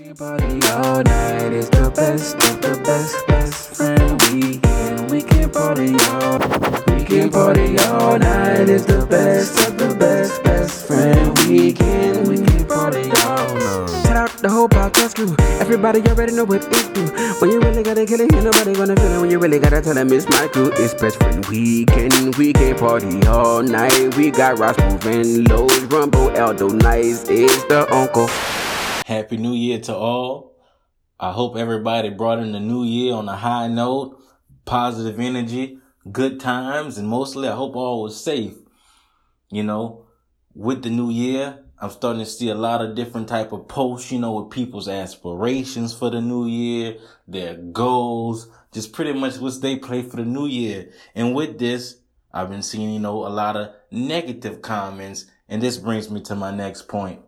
Everybody all night is the best friend we in. We can party all night is the best friend we can. We can party all night. Shout out the whole podcast crew. Everybody already know what it do. When you really gotta kill it, ain't nobody gonna feel it. When you really gotta tell them it's my crew, it's best friend weekend. We can party all night. We got Raj Move and Los, Rumble, Aldo Nice is the uncle. Happy New Year to all. I hope everybody brought in the new year on a high note, positive energy, good times, and mostly I hope all was safe. You know, with the new year, I'm starting to see a lot of different type of posts, you know, with people's aspirations for the new year, their goals, just pretty much what they play for the new year. And with this, I've been seeing, you know, a lot of negative comments, and this brings me to my next point.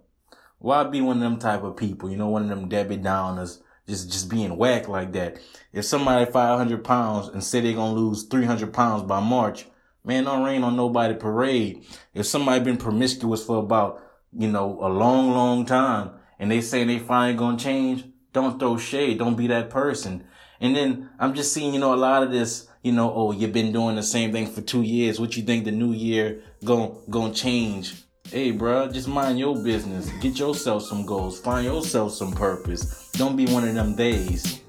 Why be one of them type of people? You know, one of them Debbie Downers, just being whack like that. If somebody 500 pounds and say they're going to lose 300 pounds by March, man, don't rain on nobody parade. If somebody been promiscuous for about, you know, a long, long time and they say they finally going to change, don't throw shade. Don't be that person. And then I'm just seeing, you know, a lot of this, you know, oh, you've been doing the same thing for 2 years. What you think the new year going to change? Hey, bro, just mind your business. Get yourself some goals. Find yourself some purpose. Don't be one of them days.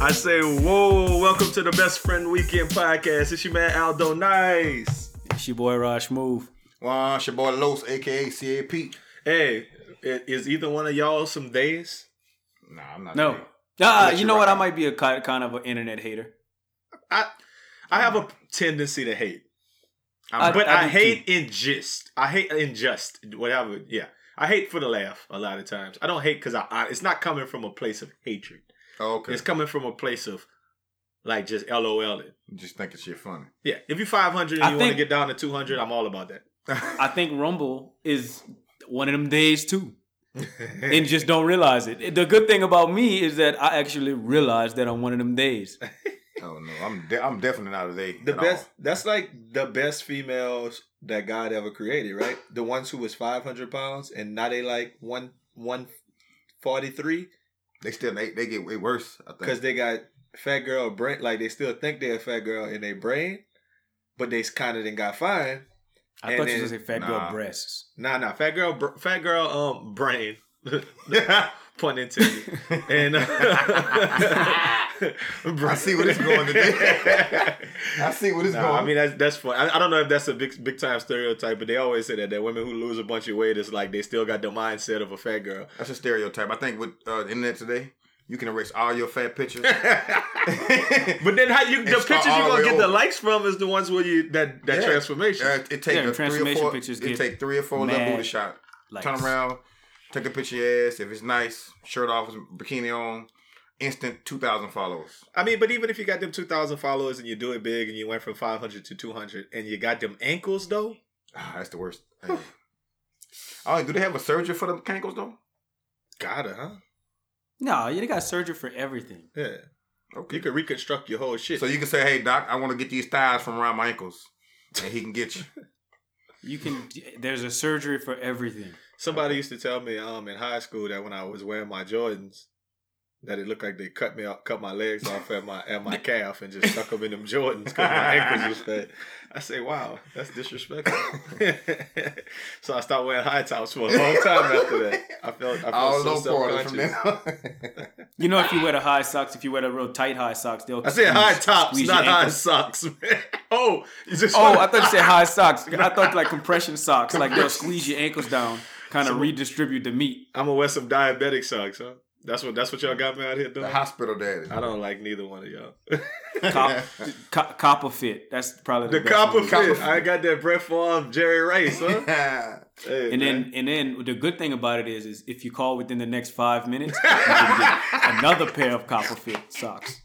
I say, whoa, welcome to the Best Friend Weekend podcast. It's your man, Aldo Nice. It's your boy, Raj Move. Wow, it's your boy, Los, a.k.a. CAP. Hey, is either one of y'all some days? Nah, I'm not. No. You know what? I might be a kind of an internet hater. I have a tendency to hate. I hate in jest, whatever. Yeah, I hate for the laugh a lot of times. I don't hate because it's not coming from a place of hatred. Oh, okay. It's coming from a place of like just LOL it. Just thinking shit funny. Yeah, if you're 500 and you want to get down to 200, I'm all about that. I think Rumble is one of them days too, and just don't realize it. The good thing about me is that I actually realize that I'm one of them days. Oh no, I'm definitely not a day. That's like the best females that God ever created, right? The ones who was 500 pounds and now they like 143. They still they get way worse, I think, because they got fat girl brain. Like they still think they're a fat girl in their brain, but they kind of then got fine. I thought you were gonna say fat girl breasts. Nah, fat girl brain. Pun intended. And I see where it's going today. I mean, that's funny. I don't know if that's a big time stereotype, but they always say that women who lose a bunch of weight is like they still got the mindset of a fat girl. That's a stereotype. I think with the internet today, you can erase all your fat pictures. But then the pictures you're going to get the likes from is the ones where you that transformation. It take 3 or 4 little booty shot. Likes. Turn around. Take a picture of your ass. If it's nice, shirt off, bikini on, instant 2,000 followers. I mean, but even if you got them 2,000 followers and you do it big and you went from 500 to 200 and you got them ankles, though? Ah, that's the worst. Hey. Oh, do they have a surgery for the ankles, though? Gotta, huh? No, they got surgery for everything. Yeah. Okay. You can reconstruct your whole shit. So you can say, hey, doc, I want to get these thighs from around my ankles. And he can get you. You can. There's a surgery for everything. Somebody used to tell me in high school that when I was wearing my Jordans, that it looked like they cut my legs off at my calf and just stuck them in them Jordans because my ankles was fat. I say, wow, that's disrespectful. So I stopped wearing high tops for a long time after that. I felt so self-conscious. You know, if you wear the high socks, if you wear the real tight high socks, they'll... I said high tops, not high socks, man. I thought you said high socks. I thought like compression socks, like they'll squeeze your ankles down. Kind of redistribute the meat. I'm gonna wear some diabetic socks, huh? That's what y'all got me out here doing. The hospital daddy. I don't like neither one of y'all. Copper fit. That's probably the best copper fit. I got that Brett Favre, Jerry Rice, huh? Hey, and then the good thing about it is if you call within the next 5 minutes, you can get another pair of copper fit socks.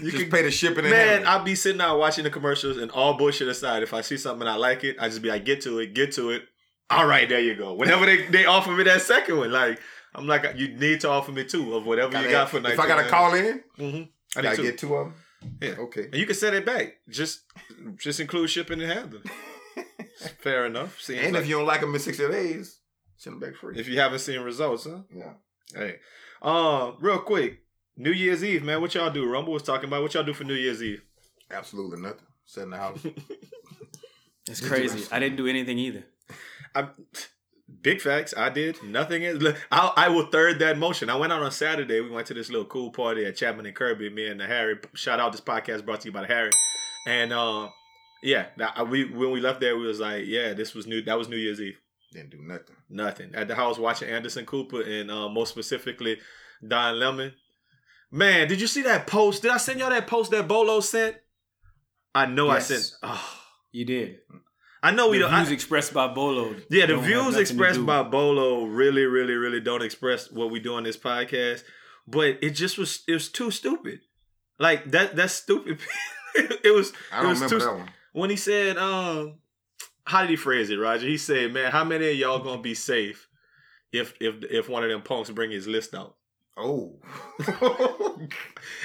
You just can pay the shipping and handling. Man, I'll be sitting out watching the commercials and all bullshit aside. If I see something and I like it, I just be like, get to it. All right, there you go. Whenever they offer me that second one, like I'm like, you need to offer me two of whatever you got for night. If I got to call in, I got to get two of them. Yeah, okay. And you can send it back. Just include shipping and handling. Fair enough. Seems and like, if you don't like them in 60 days, Send them back free. If you haven't seen results, huh? Yeah. Hey. Real quick, New Year's Eve, man. What y'all do? Rumble was talking about what y'all do for New Year's Eve. Absolutely nothing. Sat in the house. It's crazy. I didn't do anything either. Big facts. I did nothing. I will third that motion. I went out on Saturday. We went to this little cool party at Chapman and Kirby. Me and the Harry. Shout out, this podcast brought to you by the Harry. And when we left there, we was like, yeah, this was new. That was New Year's Eve. Didn't do nothing. Nothing at the house watching Anderson Cooper and most specifically Don Lemon. Man, did you see that post? Did I send y'all that post that Bolo sent? I know yes. I sent. Oh, you did. I know we don't. The views expressed by Bolo. Yeah, the views expressed by Bolo really, really, really don't express what we do on this podcast. But it just was. It was too stupid. Like that's stupid. It was. I don't remember that one. When he said, "How did he phrase it, Roger?" He said, "Man, how many of y'all gonna be safe if one of them punks bring his list out?" Oh.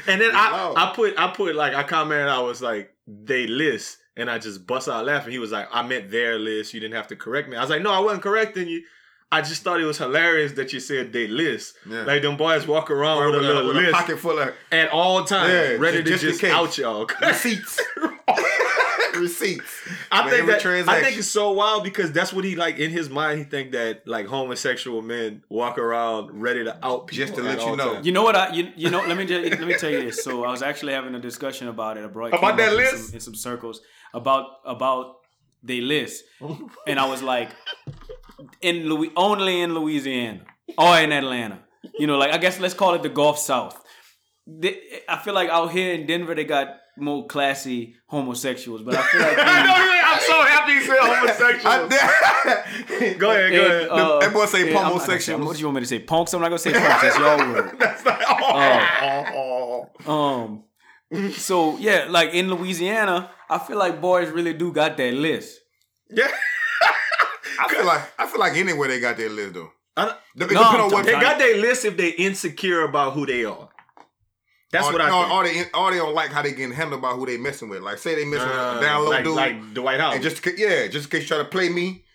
And then I put like I commented. I was like, "They list." And I just bust out laughing. He was like, I meant their list. You didn't have to correct me. I was like, no, I wasn't correcting you. I just thought it was hilarious that you said they list. Yeah. Like, them boys walk around with a little with list. A pocket full of... At all times. Yeah, ready to just out y'all. Receipts. Receipts. I think it's so wild because that's what he, like, in his mind, he think that, like, homosexual men walk around ready to out people. Just to let you know. Time. You know what I... You know, let me tell you this. So, I was actually having a discussion about it. About that list? In some circles. About they list. And I was like, only in Louisiana or in Atlanta. You know, like, I guess let's call it the Gulf South. I feel like out here in Denver, they got more classy homosexuals. But I feel like... I'm so happy you said homosexual. Go ahead. That boy say homosexual. What do you want me to say? Punks? I'm not going to say punks. That's your word. That's not... So, yeah, like in Louisiana, I feel like boys really do got that list. Yeah. I feel like anywhere they got their list, though. They got their list if they insecure about who they are. That's what I think. Or they don't like how they getting handled by who they messing with. Like, say they messing with a down low dude. Like Dwight Howard. And just in case you try to play me,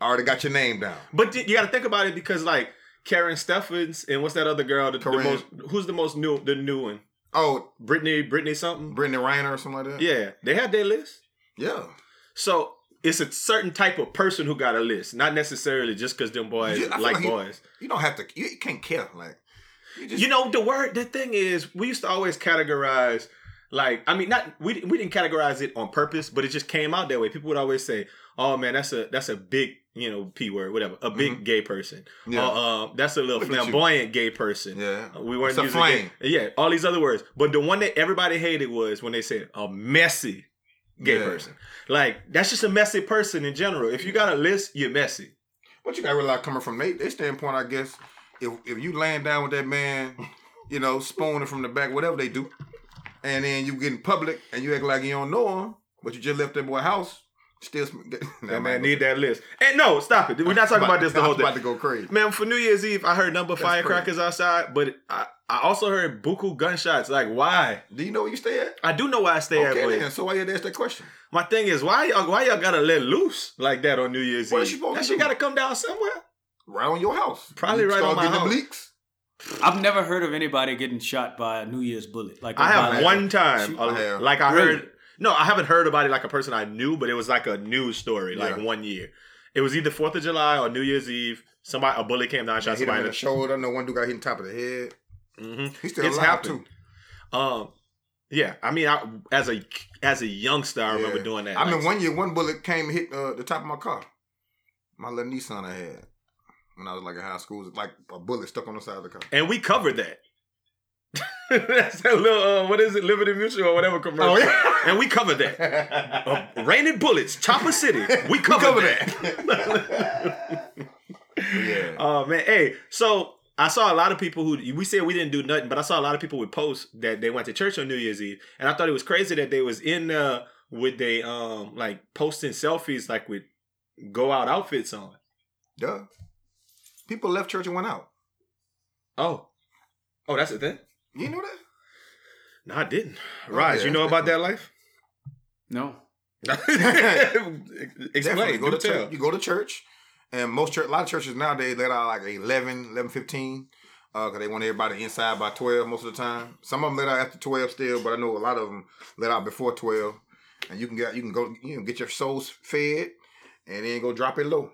I already got your name down. But you got to think about it because, like, Karen Steffens and what's that other girl? Who's the new one? Oh, Brittany something? Brittany Reiner or something like that? Yeah. They had their list? Yeah. So, it's a certain type of person who got a list. Not necessarily just because them boys like boys. You don't have to... You can't care. Like... You know, the thing is, we used to always categorize, like, I mean, we didn't categorize it on purpose, but it just came out that way. People would always say, oh man, that's a big, you know, P word, whatever, a big mm-hmm. gay person. Yeah. That's a little flamboyant gay person. Yeah. We weren't using flame. Yeah, all these other words. But the one that everybody hated was when they said a messy gay person. Like, that's just a messy person in general. If you got a list, you're messy. But you got to realize coming from their standpoint, I guess. If you laying down with that man, you know, spooning from the back, whatever they do, and then you get in public and you act like you don't know him, but you just left that boy's house, still... That man need that list. And no, stop it. We're not talking about this the whole day. I'm about to go crazy. Man, for New Year's Eve, I heard number firecrackers outside, but I also heard buku gunshots. Like, why? Do you know where you stay at? I do know where I stay at. Okay, then. So why you had to ask that question? My thing is, why y'all gotta let loose like that on New Year's Eve? That shit gotta come down somewhere. Right on your house. Probably you right on my house. The bleaks. I've never heard of anybody getting shot by a New Year's bullet. Like I have one time. Like I really? Heard. No, I haven't heard about it like a person I knew, but it was like a news story. Like 1 year. It was either 4th of July or New Year's Eve. Somebody, a bullet came down and shot somebody in the shoulder. I know one dude got hit in the top of the head. Mm-hmm. He's still alive too. Yeah, I mean, as a youngster, I remember doing that. I mean, 1 year, one bullet came and hit the top of my car. My little Nissan I had. When I was like in high school, it was like a bullet stuck on the side of the car. And we covered that. That's that little, what is it, Liberty Mutual or whatever commercial. Oh, yeah. And we covered that. Raining bullets, Chopper City. We covered that. Yeah. Oh, man. Hey, so I saw a lot of people who, we said we didn't do nothing, but I saw a lot of people would post that they went to church on New Year's Eve. And I thought it was crazy that they was in, with they, like posting selfies, like with go out outfits on. Duh. People left church and went out. Oh, that's the thing? You know that? No, I didn't. Raj, you know about that life? No. Explain. You go to church And most church, a lot of churches nowadays let out like 11:15, because they want everybody inside by 12 most of the time. Some of them let out after 12 still, but I know a lot of them let out before 12. And you can go get your souls fed, and then go drop it low,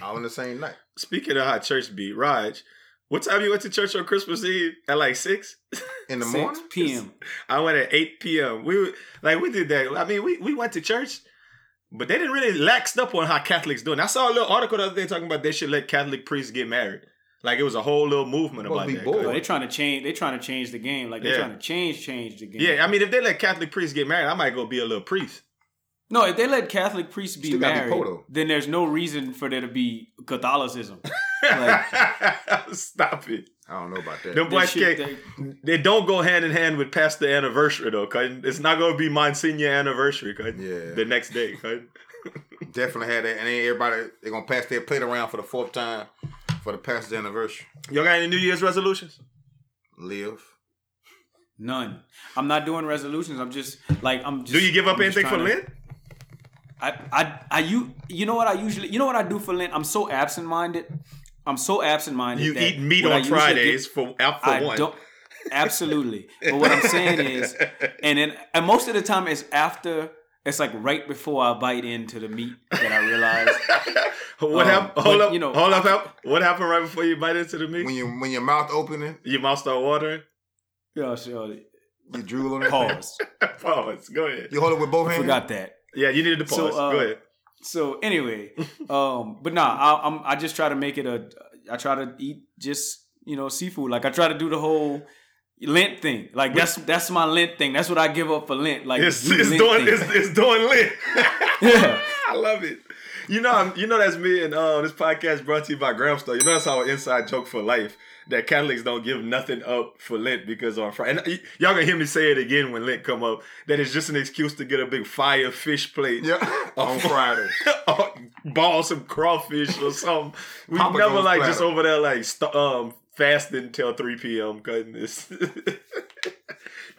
all in the same night. Speaking of how church be, Raj, what time you went to church on Christmas Eve? At like 6 in the 6 morning? 6 p.m. I went at 8 p.m. We did that. I mean, we went to church, but they didn't really lax up on how Catholics doing. I saw a little article the other day talking about they should let Catholic priests get married. Like, it was a whole little movement about that. Boy, they're trying to change the game. Like, they're trying to change the game. Yeah, I mean, if they let Catholic priests get married, I might go be a little priest. No, if they let Catholic priests be married, then there's no reason for there to be Catholicism. Like, stop it. I don't know about that. Them black shit, they don't go hand in hand with Pastor Anniversary, though, cause it's not going to be Monsignor Anniversary, cause the next day. Cause. Definitely had that. And then everybody, they're going to pass their plate around for the fourth time for the Pastor Anniversary. Y'all got any New Year's resolutions? Live. None. I'm not doing resolutions. I'm just. Do you give up anything for Lent? You know what I do for Lent? I'm so absent minded. You eat meat on Fridays for one. Absolutely. But what I'm saying is, and most of the time it's like right before I bite into the meat that I realize. What happened right before you bite into the meat? When your mouth opening, your mouth start watering. Yeah, sure. You drool on it. Pause. Go ahead. You hold it with both hands. Forgot that. Yeah, you needed to pause. Go ahead. So anyway, but nah, I just try to make it I try to eat just, seafood. Like, I try to do the whole Lent thing. Like, that's my Lent thing. That's what I give up for Lent. Like, it's doing Lent. Yeah, I love it. You know that's me, and this podcast brought to you by Gramstar. You know that's our inside joke for life, that Catholics don't give nothing up for Lent because on Friday, and y'all gonna hear me say it again when Lent come up, that it's just an excuse to get a big fire fish plate on Friday, ball some crawfish or something. We Papa never like platter. Just over there like fasting till 3 p.m. Goodness.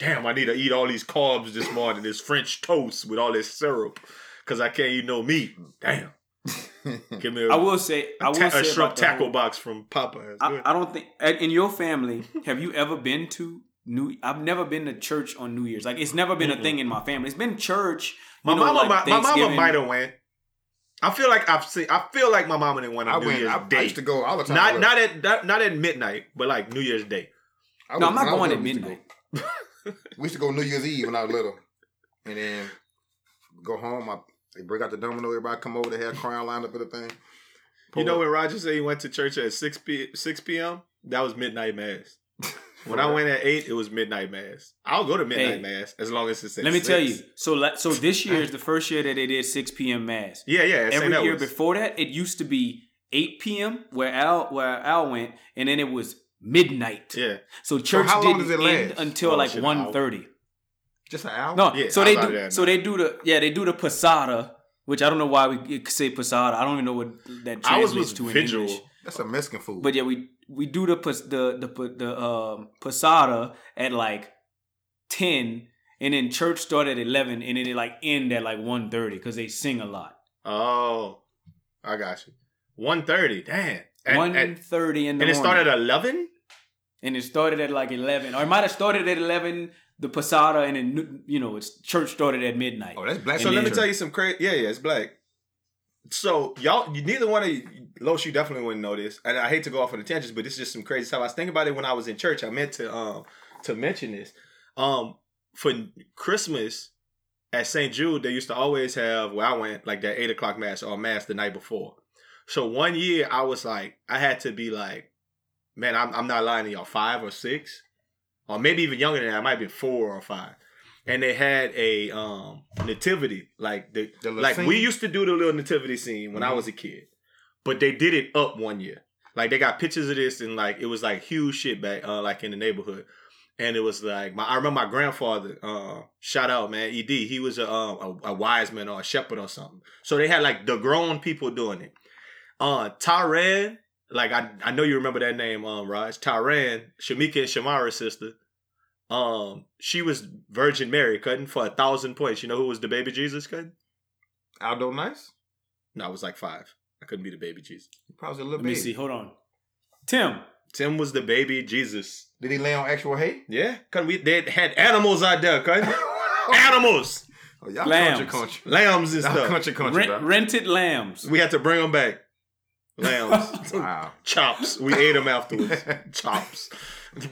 Damn, I need to eat all these carbs this morning. This French toast with all this syrup because I can't eat no meat. Damn. Give me a shrimp tackle box from Papa. I don't think in your family have you ever been to I've never been to church on New Year's. Like, it's never been a thing in my family. It's been church. My mama might have went. I feel like my mama didn't went on New Year's Day. I used to go all the time. Not at midnight, but like New Year's Day. I'm not going at midnight. We used to go New Year's Eve when I was little, and then go home. They break out the domino. Everybody come over. They had a crown lined up for the thing. When Roger said he went to church at 6 p.m., that was midnight mass. When I went at 8, it was midnight mass. I'll go to midnight mass as long as it's at 6. Let me tell you. So this year is the first year that they did 6 p.m. mass. Yeah. Every year before that, it used to be 8 p.m. where Al went, and then it was midnight. Yeah. So church didn't end until like 1:30. Just an hour? No, yeah, they do the posada, which I don't know why we say posada. I don't even know what that translates to in English. That's a Mexican food. But yeah, we do the posada at like 10, and then church start at 11, and then it like end at like 1:30 because they sing a lot. Oh, I got you. 1:30, damn. 1:30 in the morning. And it started at 11. And it started at like 11, or it might have started at 11. The posada, and then, it's church started at midnight. Oh, that's black. So let me tell you some crazy. Yeah, it's black. So y'all, neither one of you, Los, you definitely wouldn't know this. And I hate to go off on the tangents, but this is just some crazy stuff. I was thinking about it when I was in church. I meant to mention this. For Christmas at St. Jude, they used to always have where I went like that 8:00 mass or mass the night before. So one year I was like, I had to be like, man, I'm not lying to y'all, 5 or 6. Or maybe even younger than that. It might be 4 or 5. And they had a nativity. Like the like scene. We used to do the little nativity scene when I was a kid. But they did it up one year. Like, they got pictures of this, and like it was like huge shit back like in the neighborhood. And it was like I remember my grandfather, shout out, man, ED, he was a wise man or a shepherd or something. So they had like the grown people doing it. Tyran, like, I know you remember that name, Raj. Tyran, Shamika and Shamara's sister. She was Virgin Mary, cutting for 1,000 points. You know who was the baby Jesus, cutting? Aldo Nice? No, it was like 5. I couldn't be the baby Jesus. Probably a little baby. Let me see. Hold on. Tim. Tim was the baby Jesus. Did he lay on actual hay? Yeah. Cause they had animals out there, cuz. Animals. Oh, y'all lambs. Lambs and stuff. Country, rented lambs. We had to bring them back. Lambs. Wow. Chops. We ate them afterwards. Chops.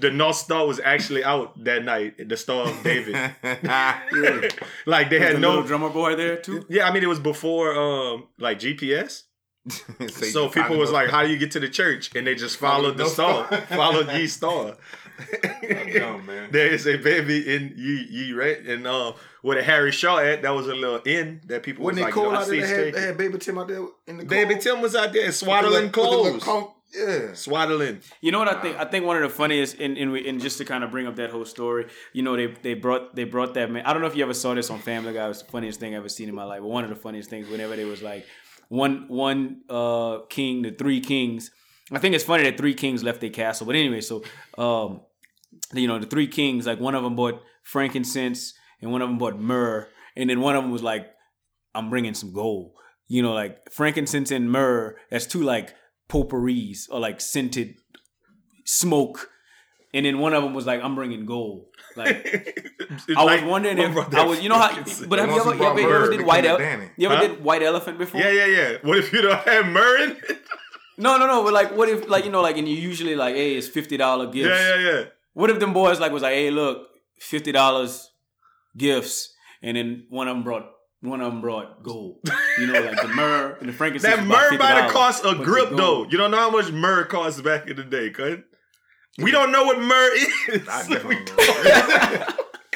The North Star was actually out that night. The Star of David. Like they had no drummer boy there too. Yeah, I mean it was before like GPS. So people was like, "How do you get to the church?" And they just followed the star. Followed ye star. Dumb, man. There is a baby in ye right? And where the Harry Shaw at, that was a little inn that people was like, you know, I see they had Baby Tim out there in the cold. Baby Tim was out there swaddling clothes. Yeah, swaddling. You know what I think? I think one of the funniest, and just to kind of bring up that whole story, you know, they brought that man. I don't know if you ever saw this on Family Guy. It was the funniest thing I've ever seen in my life. But one of the funniest things, whenever they was like one king, the three kings. I think it's funny that three kings left their castle. But anyway, so you know, the three kings, like one of them bought frankincense, and one of them bought myrrh, and then one of them was like, "I'm bringing some gold." You know, like frankincense and myrrh. That's two like Poo-pourris or like scented smoke, and then one of them was like, "I'm bringing gold." Like I was wondering if I was, you know how? But have you ever did white elephant? You ever did white elephant before? Yeah. What if you don't have myrrh in it? No. But like, what if like you know like and you usually like, hey, it's $50 gifts. Yeah. What if them boys like was like, hey, look, $50 gifts, and then one of them brought gold. You know, like the myrrh and the frankincense. That myrrh might have cost a grip, though. You don't know how much myrrh costs back in the day, cuz. We don't know what myrrh is. I don't.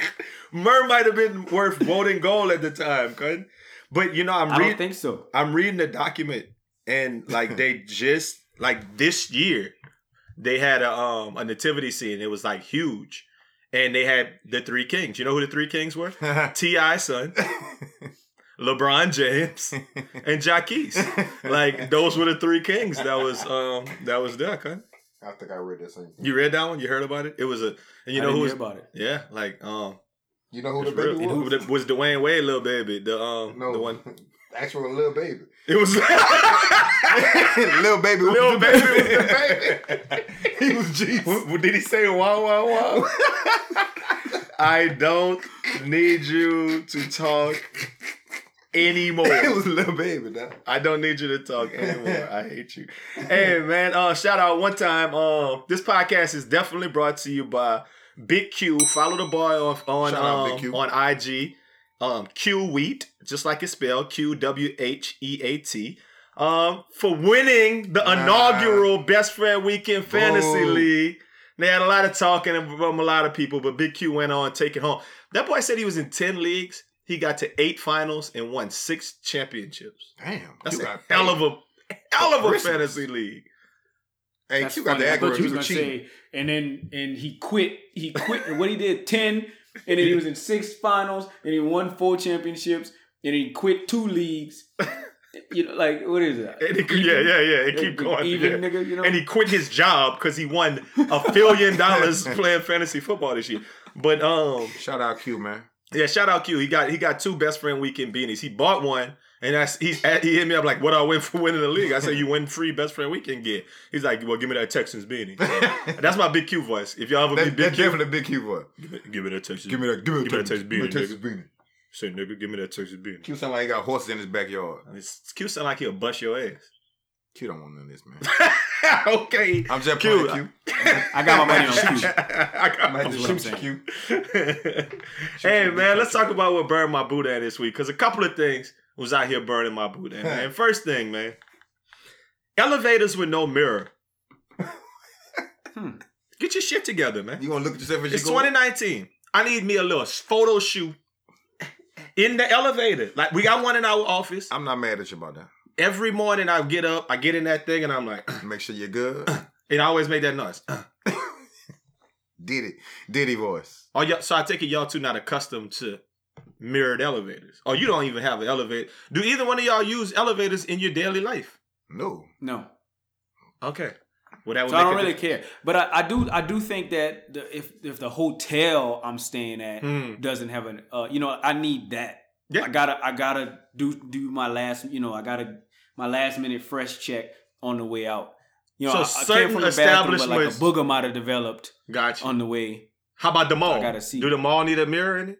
Myrrh might have been worth more than gold at the time, cuz. But, you know, I don't think so. I'm reading the document, and, like, they just, like, this year, they had a nativity scene. It was, like, huge. And they had the three kings. You know who the three kings were? T.I. son. LeBron James and Jacquees. Like those were the three kings. That was there, huh? I think I read that same thing. You read that one? You heard about it? It was a and you I know who was about it. Yeah, like you know who the baby real. Was? Who was Dwayne Wade little baby? The one actual little baby. It was little baby. Little baby was the baby. He was Jesus. Did he say wow wow wow? I don't need you to talk anymore. It was a little baby, though. I don't need you to talk anymore. I hate you. Hey, man. Shout out one time. This podcast is definitely brought to you by Big Q. Follow the boy on IG. Q Wheat, just like it's spelled, QWHEAT. For winning the inaugural Best Friend Weekend Fantasy League. They had a lot of talking from a lot of people, but Big Q went on taking home. That boy said he was in 10 leagues. He got to 8 finals and won 6 championships. Damn. That's a hell of a fantasy league. Hey, that's Q got the aggro. He was cheating. And he quit. He quit. And what he did, 10, and then he was in 6 finals, and he won 4 championships, and he quit 2 leagues. You know, like, what is that? It keep going. Even, nigga, you know? And he quit his job because he won $1 billion playing fantasy football this year. But, shout out Q, man. Yeah, shout out Q. He got 2 Best Friend Weekend beanies. He bought one, and he hit me up like, "What do I win for winning the league?" I said, "You win free Best Friend Weekend gear." He's like, "Well, give me that Texans beanie." So, that's my Big Q voice. If y'all ever be Big Q, that's definitely Big Q voice. Give me that Texans. Give me that Texans beanie. Say, nigga, give me that Texas beer. Q sound like he got horses in his backyard. Q sound like he'll bust your ass. Q don't want none of this, man. Okay. I'm just playing Q. I got my money on Q. I got my money on Q. Hey, man, let's talk about what burned my boot at this week. Because a couple of things was out here burning my boot at, man. First thing, man. Elevators with no mirror. Get your shit together, man. You going to look at yourself as you go? It's 2019. I need me a little photo shoot. In the elevator. Like, we got one in our office. I'm not mad at you about that. Every morning I get up, I get in that thing, and I'm like... Make sure you're good. And I always make that noise. Diddy voice. Oh, yeah, so I take it y'all two not accustomed to mirrored elevators. Oh, you don't even have an elevator. Do either one of y'all use elevators in your daily life? No. Okay. Well, that would so I don't really care. But I do think that if the hotel I'm staying at doesn't have an, you know, I need that. Yeah. I gotta do my last, you know, I gotta my last minute fresh check on the way out. You know, so I came from the bathroom, but like a booger might have developed on the way. How about the mall? I gotta see. Do the mall need a mirror in it?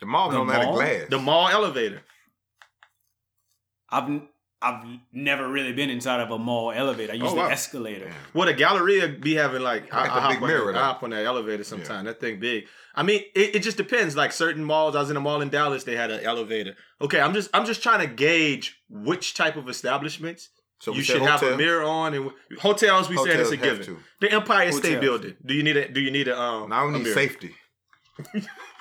The mall don't have a glass. The mall elevator. I've never really been inside of a mall elevator. I use the escalator. Man. Well, the Galleria be having like I hop on that elevator sometime. Yeah. That thing big. I mean, it just depends. Like certain malls, I was in a mall in Dallas. They had an elevator. Okay, I'm just trying to gauge which type of establishments so you should have a mirror on. And hotels, we said it's a given. The Empire State Building. Do you need a? I don't need a safety.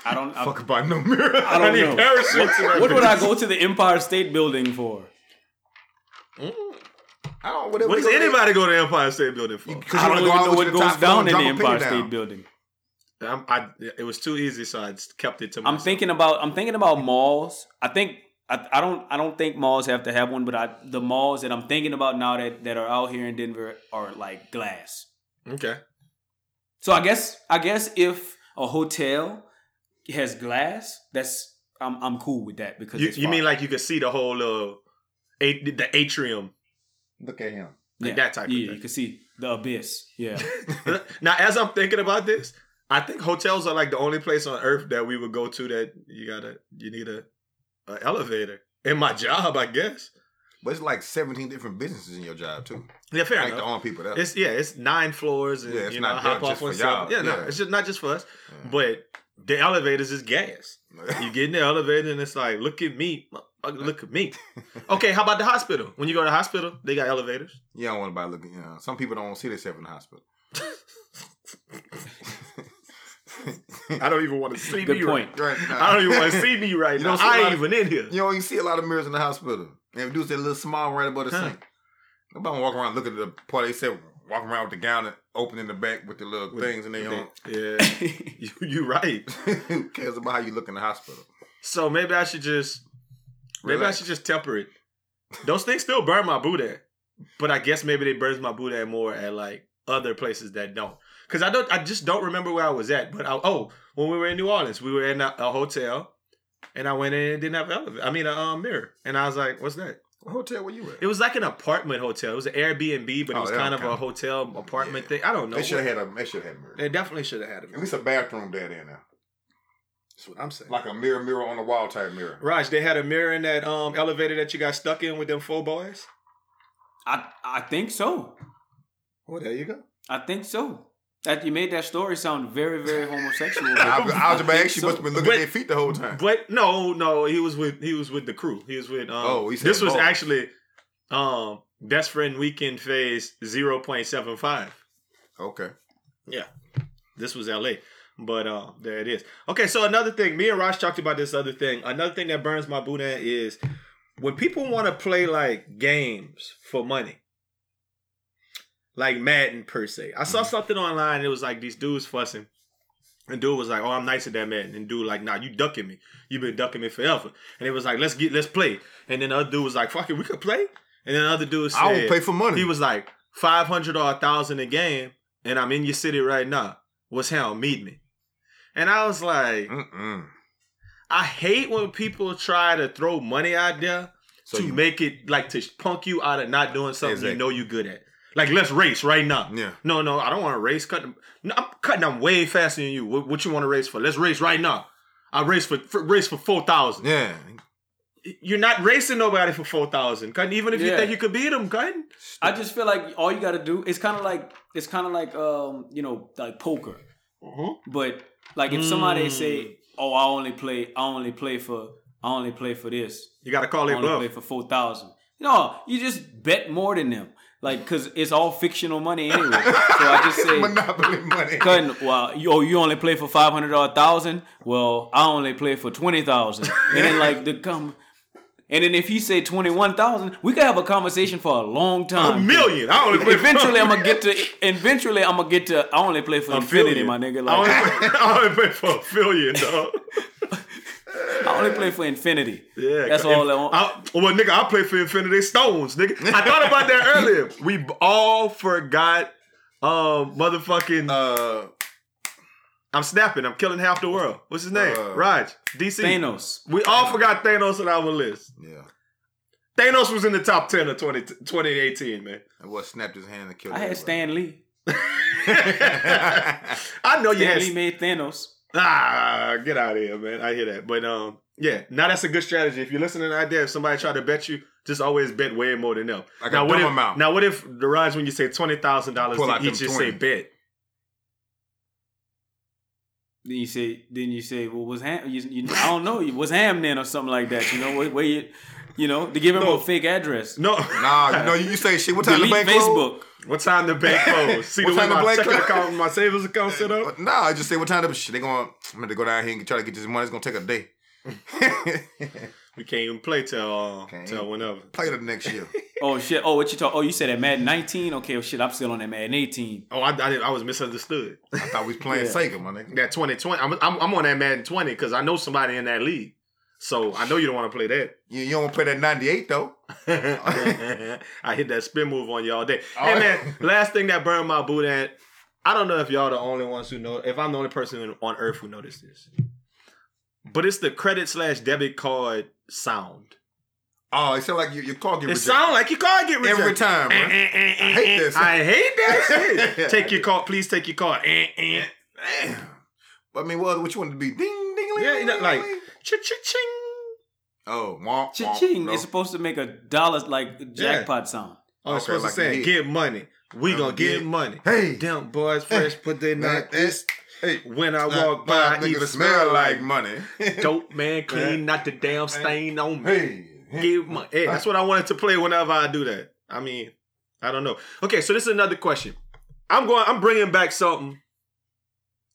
I don't fuck about no mirror. I don't need parachutes. What would I go to the Empire State Building for? I don't. What does anybody go to the Empire State Building for? I don't even know what goes down in the Empire State Building. It was too easy, so I kept it to myself. I'm thinking about malls. I don't think malls have to have one, but the malls that I'm thinking about now that are out here in Denver are like glass. Okay. So I guess if a hotel has glass, that's I'm cool with that because you mean like you can see the whole the atrium. Look at him. Like that type of thing. You can see the abyss. Yeah. Now, as I'm thinking about this, I think hotels are like the only place on earth that we would go to that you need a elevator. In my job, I guess. But it's like 17 different businesses in your job too. Yeah, fair enough. Like the arm people. That it's 9 floors and hop off on y'all. Yeah, no, it's just not just for us. Yeah. But the elevators is gas. You get in the elevator and it's like, look at me. Look at me. Okay, how about the hospital? When you go to the hospital, they got elevators. Yeah, I don't want to look. You know, some people don't see themselves in the hospital. I don't even want to see me right now. I don't even want to see me right now. I ain't even in here. You don't even see a lot of mirrors in the hospital. They do that little small right above the sink. Nobody walk around looking at the part they said walking around with the gown and opening the back with the little things and they on. Yeah, you right. Who cares about how you look in the hospital? So maybe I should just. Relax. Maybe I should just temper it. Those things still burn my boot at, but I guess maybe they burn my boot at more at like other places that don't. Cause I just don't remember where I was at. But when we were in New Orleans, we were in a hotel, and I went in and didn't have an elevator. I mean a mirror, and I was like, "What's that? What hotel were you at?" It was like an apartment hotel. It was an Airbnb, but it was kind of a hotel apartment thing. I don't know. They should have had a mirror. They definitely should have had a mirror. At least a bathroom there in there. That's what I'm saying. Like a mirror on the wall type mirror. Raj, they had a mirror in that elevator that you got stuck in with them 4 boys? I think so. Well, there you go. I think so. That you made that story sound very, very homosexual. I was about to ask you, must have been looking at their feet the whole time. But no, he was with the crew. He was with this was actually Best Friend Weekend Phase 0.75. Okay. Yeah. This was LA. But there it is. Okay, so another thing. Me and Raj talked about this other thing. Another thing that burns my boot at is when people want to play, like, games for money. Like Madden, per se. I saw something online. It was, like, these dudes fussing. And dude was like, "Oh, I'm nice at that Madden." And dude like, "Nah, you ducking me. You've been ducking me forever." And it was like, let's play. And then the other dude was like, "Fuck it, we could play?" And then the other dude said, "I won't pay for money." He was like, $500 or $1,000 a game, and I'm in your city right now. What's hell? Meet me. And I was like, I hate when people try to throw money out there to make it, like, to punk you out of not doing something you know you're good at. Like, let's race right now. Yeah. No, I don't want to race. I'm way faster than you. What you want to race for? Let's race right now. I race for $4,000. Yeah. You're not racing nobody for $4,000, Cutting. Even if you think you could beat them, Cutting. I just feel like all you got to do, it's kind of like like poker, but. Like if somebody say, "Oh, I only play for this," you gotta call it bluff. I only play for 4,000. No, you just bet more than them, like because it's all fictional money anyway. So I just say monopoly money. Cutting, well, you only play for $500 or $1,000. Well, I only play for 20,000, and then like and then if he say 21,000, we could have a conversation for a long time. $1 million. I only play eventually. I only play for infinity, my nigga. Like, I only play for $1 billion, dog. I only play for infinity. Yeah, that's all I want. Well, nigga, I play for infinity stones, nigga. I thought about that earlier. We all forgot, motherfucking. I'm snapping. I'm killing half the world. What's his name? Raj. DC. Thanos. We all forgot Thanos on our list. Yeah. Thanos was in the top 10 of 2018, man. And what, snapped his hand and killed him? I had Stan Lee. I know you had... Stan Lee made Thanos. Ah, get out of here, man. I hear that. But, yeah, now that's a good strategy. If you're listening to an idea, if somebody tried to bet you, just always bet way more than them. Like now, what if, Raj, when you say $20,000, you just say bet? Then you say, well, was Ham? I don't know. Was Ham then or something like that? You know, where you, to give him a fake address. No, you say shit. What time the bank closed? What time the bank closed? See what the time my checking account, my savings account set up. Nah, I just say what time the shit. I'm gonna go down here and try to get this money. It's gonna take a day. We can't even play till whenever. Play the next year. Oh shit! Oh, what you talk? Oh, you said at Madden 19? Okay, well, shit, I'm still on that Madden 18. Oh, I was misunderstood. I thought we was playing Sega, my nigga. That 2020. I'm on that Madden 20 because I know somebody in that league. So I know you don't want to play that. You don't want to play that 98 though. I hit that spin move on you all day. Hey man, last thing that burned my boot at. I don't know if y'all the only ones who know. If I'm the only person on earth who noticed this. But it's the credit/debit card sound. Oh, it sound like your card get rejected. It sound like your card get rejected every time. Right? I hate this. I hate that shit. Take your card, please. Take your card. But I mean, what you want it to be? Ding, ding, ding. Yeah, like cha-ching. Oh, womp, cha-ching. No. It's supposed to make a dollar like jackpot sound. Oh, it's supposed to say get money. We gonna get money. Hey, dump boys fresh, but they not this. Hey, when I walk by, I even smell like money. Dope, man, clean, not the damn stain on me. Give money. Hey, that's what I wanted to play whenever I do that. I mean, I don't know. Okay, so this is another question. I'm bringing back something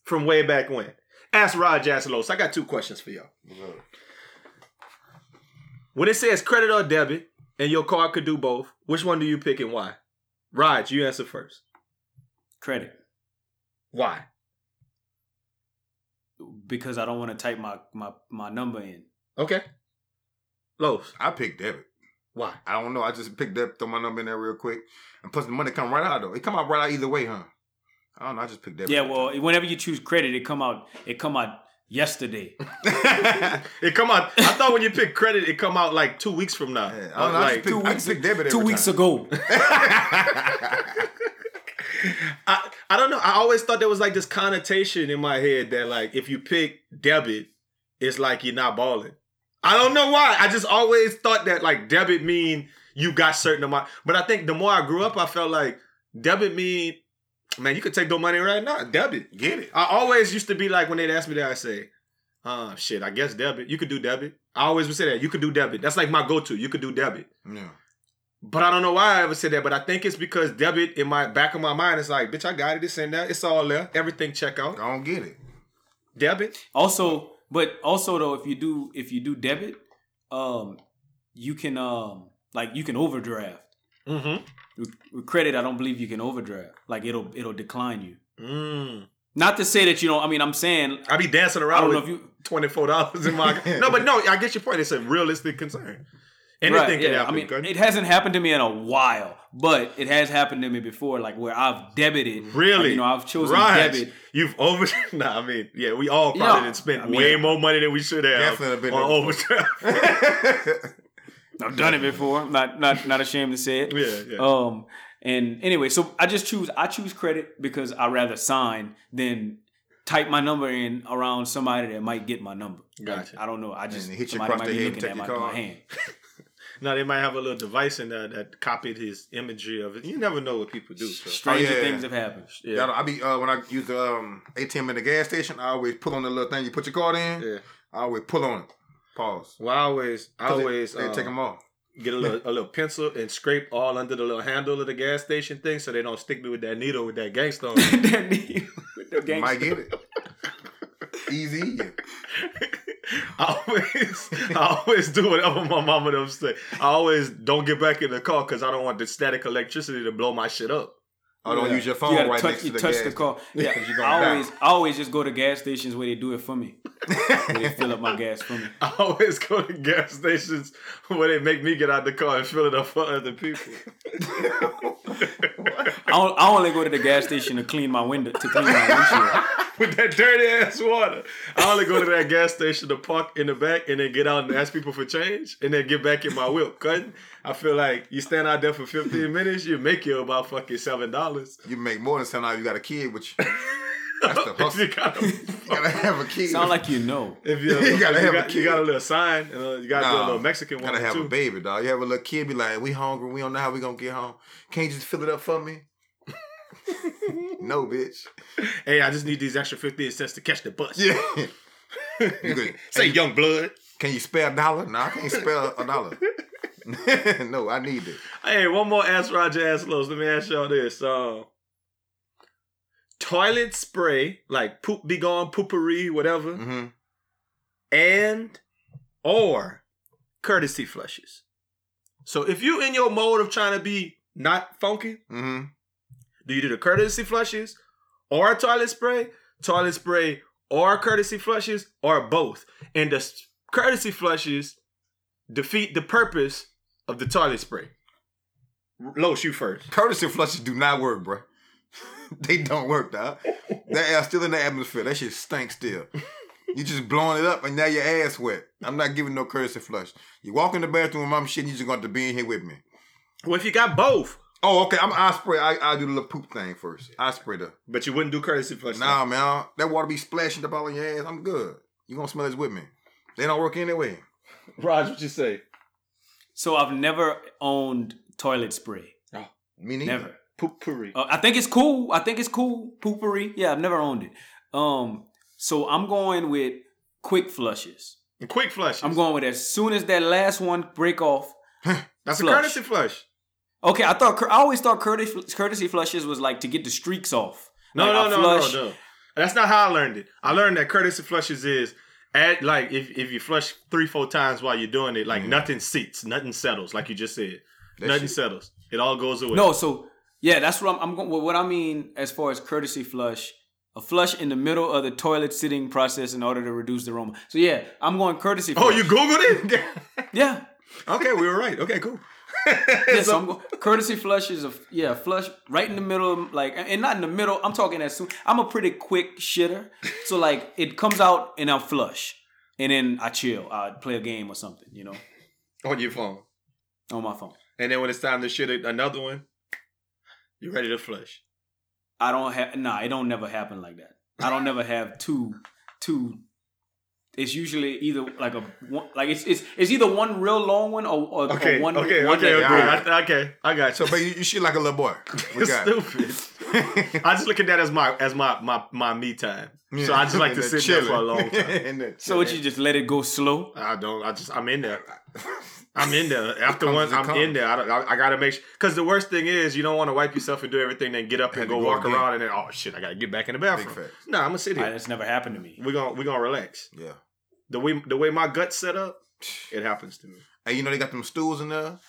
from way back when. Ask Raj, ask Los. I got two questions for y'all. When it says credit or debit, and your card could do both, which one do you pick and why? Raj, you answer first. Credit. Why? Because I don't want to type my number in. Okay. Los. I picked debit. Why? I don't know. I just picked debit, throw my number in there real quick. And plus the money come right out though. It come out right out either way, huh? I don't know. I just picked debit. Yeah, well, whenever you choose credit, it come out yesterday. It come out. I thought when you pick credit, it come out like 2 weeks from now. Yeah, I don't know, like, I just pick debit every 2 weeks time. Ago. I don't know. I always thought there was like this connotation in my head that like if you pick debit, it's like you're not balling. I don't know why. I just always thought that like debit mean you got certain amount. But I think the more I grew up, I felt like debit mean, man, you could take the money right now. Debit. Get it. I always used to be like when they'd ask me that, I say, shit, I guess debit. You could do debit. I always would say that. You could do debit. That's like my go-to. You could do debit. Yeah. But I don't know why I ever said that, but I think it's because debit in my back of my mind is like, bitch, I got it. It's in there. It's all there. Everything check out. I don't get it. Debit. Also though, if you do debit, you can you can overdraft. Mm-hmm. With credit, I don't believe you can overdraft. Like it'll decline you. Mm. Not to say that you don't. I mean, I'm saying I be dancing around with $24 in my account. No, I get your point. It's a realistic concern. Anything can happen. I mean, it hasn't happened to me in a while, but it has happened to me before, like where I've debited. Really? I've chosen debit. You've overdraft. We all probably didn't spend way more money than we should have on overdraft. I've done it before. I'm not ashamed to say it. Yeah. And anyway, so I choose credit because I rather sign than type my number in around somebody that might get my number. Gotcha. Like, I don't know. I just somebody might be looking at my hand. Now, they might have a little device in there that copied his imagery of it. You never know what people do. So. Stranger things have happened. Yeah. I be when I use the ATM in the gas station, I always pull on the little thing. You put your card in. Yeah. I always pull on it. Pause. Well, I always take them off. Get a little pencil and scrape all under the little handle of the gas station thing so they don't stick me with that needle with that gangster on it. That needle with the gangster. Might get it. Easy. I always do whatever my mama them say. I always don't get back in the car because I don't want the static electricity to blow my shit up. I don't use your phone right next to the gas. You touch the car. Yeah, I always just go to gas stations where they do it for me. Where they fill up my gas for me. I always go to gas stations where they make me get out the car and fill it up for other people. I only go to the gas station to clean my windshield. with that dirty ass water. I only go to that gas station to park in the back and then get out and ask people for change and then get back in my whip. Cutting. I feel like you stand out there for 15 minutes, you make you about fucking $7. You make more than $7. You got a kid with you. That's the hustle. You gotta have a kid. Sound like you know. If you gotta have a kid. You got a little sign. And you gotta do a little Mexican one. You gotta have a baby, dog. You have a little kid, be like, we hungry. We don't know how we gonna get home. Can't you just fill it up for me? No, bitch. Hey, I just need these extra 15 cents to catch the bus. Yeah. Say, young blood. Can you spare a dollar? No, I can't spare a dollar. No, I need it. Hey, one more Ask Roger, Ask Los. Let me ask y'all this. Toilet spray, like poop be gone, poo-pourri, whatever, mm-hmm. and or courtesy flushes. So if you in your mode of trying to be not funky, mm-hmm. do you do the courtesy flushes or toilet spray or courtesy flushes, or both? And the courtesy flushes defeat the purpose of the toilet spray. Los, you first. Courtesy flushes do not work, bro. They don't work, dog. That air's still in the atmosphere. That shit stinks still. You just blowing it up and now your ass wet. I'm not giving no courtesy flush. You walk in the bathroom and I'm shitting, you just going to be in here with me. Well, if you got both. Oh, okay. I do the little poop thing first. I spray the. But you wouldn't do courtesy flush? Nah, man. That water be splashing up all on your ass. I'm good. You going to smell this with me. They don't work anyway. Raj, what you say? So I've never owned toilet spray. Oh, me neither. Never. Poo-pourri. I think it's cool. Poo-pourri. Yeah, I've never owned it. So I'm going with quick flushes. I'm going with as soon as that last one break off. That's flush. A courtesy flush. Okay, I always thought courtesy flushes was like to get the streaks off. No. That's not how I learned it. I learned that courtesy flushes is if you flush 3-4 times while you're doing it, like nothing seats, nothing settles, like you just said. Nothing settles. It all goes away. No, so. Yeah, that's what I'm going. What I mean as far as courtesy flush, a flush in the middle of the toilet sitting process in order to reduce the aroma. So yeah, I'm going courtesy flush. Oh, you Googled it? Yeah. Okay, we were right. Okay, cool. Yeah, so I'm going, courtesy flush is a flush right in the middle, like, and not in the middle. I'm talking as soon. I'm a pretty quick shitter, so like it comes out and I flush, and then I chill. I play a game or something, you know. On your phone. On my phone. And then when it's time to shit another one. You ready to flush? I don't have... Nah, it don't never happen like that. I don't never have two... It's usually either like a... One, like it's either one real long one or one. I got you. So, but you shit like a little boy. You're stupid. I just look at that as my me time. Yeah. So I just like to sit chilling. There for a long time. So would you just let it go slow? I don't. I'm in there. I'm in there. After one, I'm in there. I got to make sure. Because the worst thing is you don't want to wipe yourself and do everything, then get up and go walk again. Around and then, oh, shit, I got to get back in the bathroom. No, I'm going to sit here. That's never happened to me. We're gonna relax. Yeah. The way my gut's set up, it happens to me. And you know they got them stools in there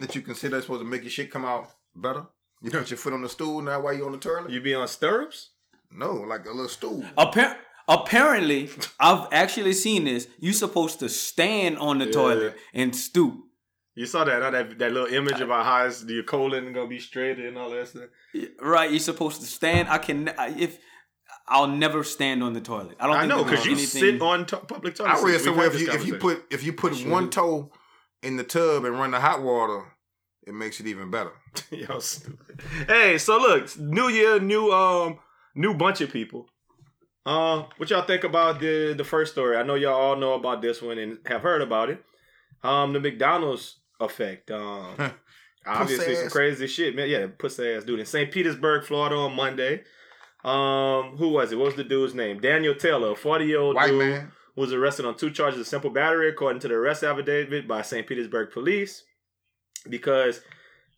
that you consider that's supposed to make your shit come out better? You put your foot on the stool now while you're on the toilet? You be on stirrups? No, like a little stool. Apparently, I've actually seen this. You're supposed to stand on the toilet and stoop. You saw that, huh? That little image about how your colon gonna be straighter and all that stuff. Right, you're supposed to stand. I'll never stand on the toilet. I know because you sit on public toilets. I read somewhere if you put one toe in the tub and run the hot water, it makes it even better. Y'all stupid. Hey, so look, new year, new bunch of people. What y'all think about the first story? I know y'all all know about this one and have heard about it. The McDonald's effect. Obviously some crazy shit, man. Yeah, pussy ass dude in St. Petersburg, Florida on Monday. Who was it? What was the dude's name? Daniel Taylor, a 40-year-old white man, was arrested on 2 charges of simple battery, according to the arrest affidavit by St. Petersburg police, because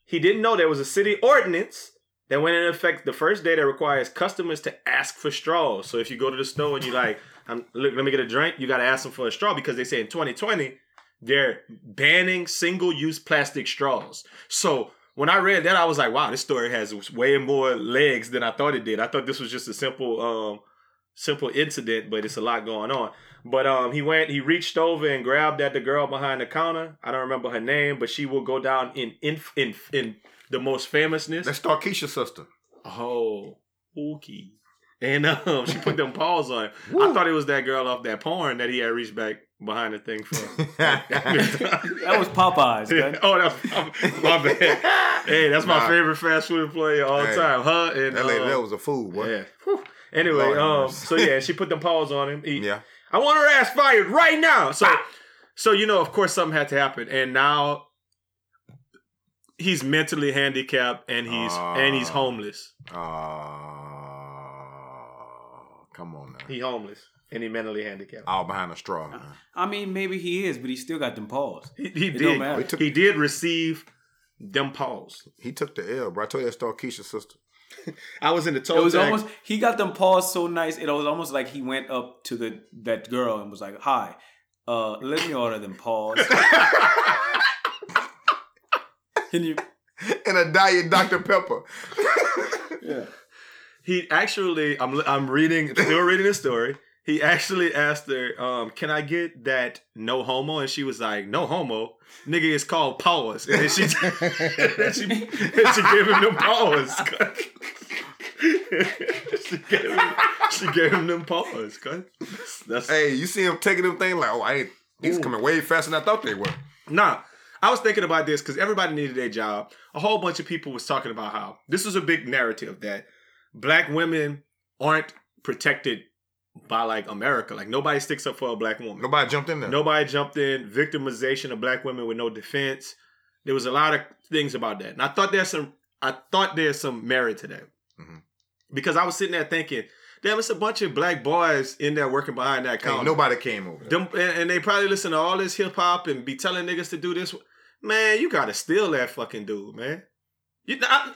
he didn't know there was a city ordinance that went into effect the first day that requires customers to ask for straws. So if you go to the store and you like, let me get a drink, you got to ask them for a straw because they say in 2020, they're banning single-use plastic straws. So when I read that, I was like, wow, this story has way more legs than I thought it did. I thought this was just a simple incident, but it's a lot going on. But he reached over and grabbed at the girl behind the counter. I don't remember her name, but she will go down in the most famousness. That's Starkeisha's sister. Oh, okay. And she put them paws on him. Woo. I thought it was that girl off that porn that he had reached back behind the thing for. That was Popeyes, man. Oh, that was my bad. Hey, that's my favorite fast food player all time. Her and that lady, that was a fool, boy. Yeah. Whew. Anyway, so yeah, she put them paws on him. Yeah. I want her ass fired right now. So you know, of course, something had to happen, and now he's mentally handicapped and he's homeless. Come on now. He's homeless and he's mentally handicapped. All behind a straw. Man. I mean, maybe he is, but he still got them paws. He did receive them paws. He took the L, bro. I told you that story, Keisha's sister. I was in the toe. It was almost, he got them paws so nice. It was almost like he went up to that girl and was like, "Hi, let me order them paws." Can you? And a Diet Dr. Pepper. Yeah. He actually, I'm still reading this story. He actually asked her, "Can I get that no homo?" And she was like, "No homo, nigga, it's called paws." And then she gave him them paws. she gave him them paws. Hey, you see him taking them thing like, oh, these coming way faster than I thought they were. Nah. I was thinking about this because everybody needed their job. A whole bunch of people was talking about how this was a big narrative that black women aren't protected by like America. Like nobody sticks up for a black woman. Nobody jumped in there. Nobody jumped in. Victimization of black women with no defense. There was a lot of things about that. And I thought there's some merit to that. Mm-hmm. Because I was sitting there thinking, damn, it's a bunch of black boys in there working behind that counter. Nobody came over there. And they probably listen to all this hip hop and be telling niggas to do this. Man, you gotta steal that fucking dude, man.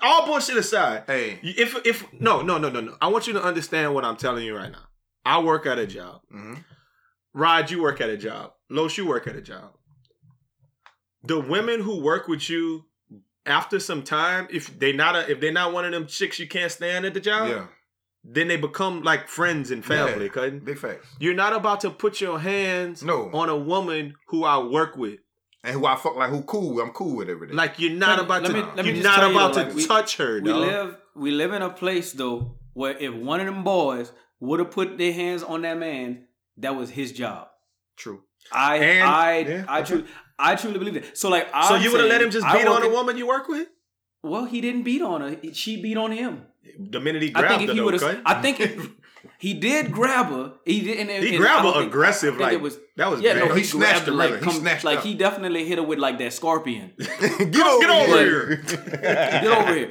All bullshit aside, hey, no. I want you to understand what I'm telling you right now. I work at a job. Mm-hmm. Rod, you work at a job. Los, you work at a job. The women who work with you after some time, if they're not one of them chicks you can't stand at the job, yeah, then they become like friends and family. Yeah, big facts. You're not about to put your hands on a woman who I work with. And who I fuck, like who cool, I'm cool with everything. Like you're not about to touch her. We live in a place though where if one of them boys would have put their hands on that man, that was his job. True. I truly believe that. So like, so you would have let him just beat on a woman you work with? Well, he didn't beat on her. She beat on him. The minute he grabbed her, he did grab her. He did. And grabbed her aggressive. Like that was bad. No, he snatched her. Like he definitely hit her with like that scorpion. Get over here. Get over here.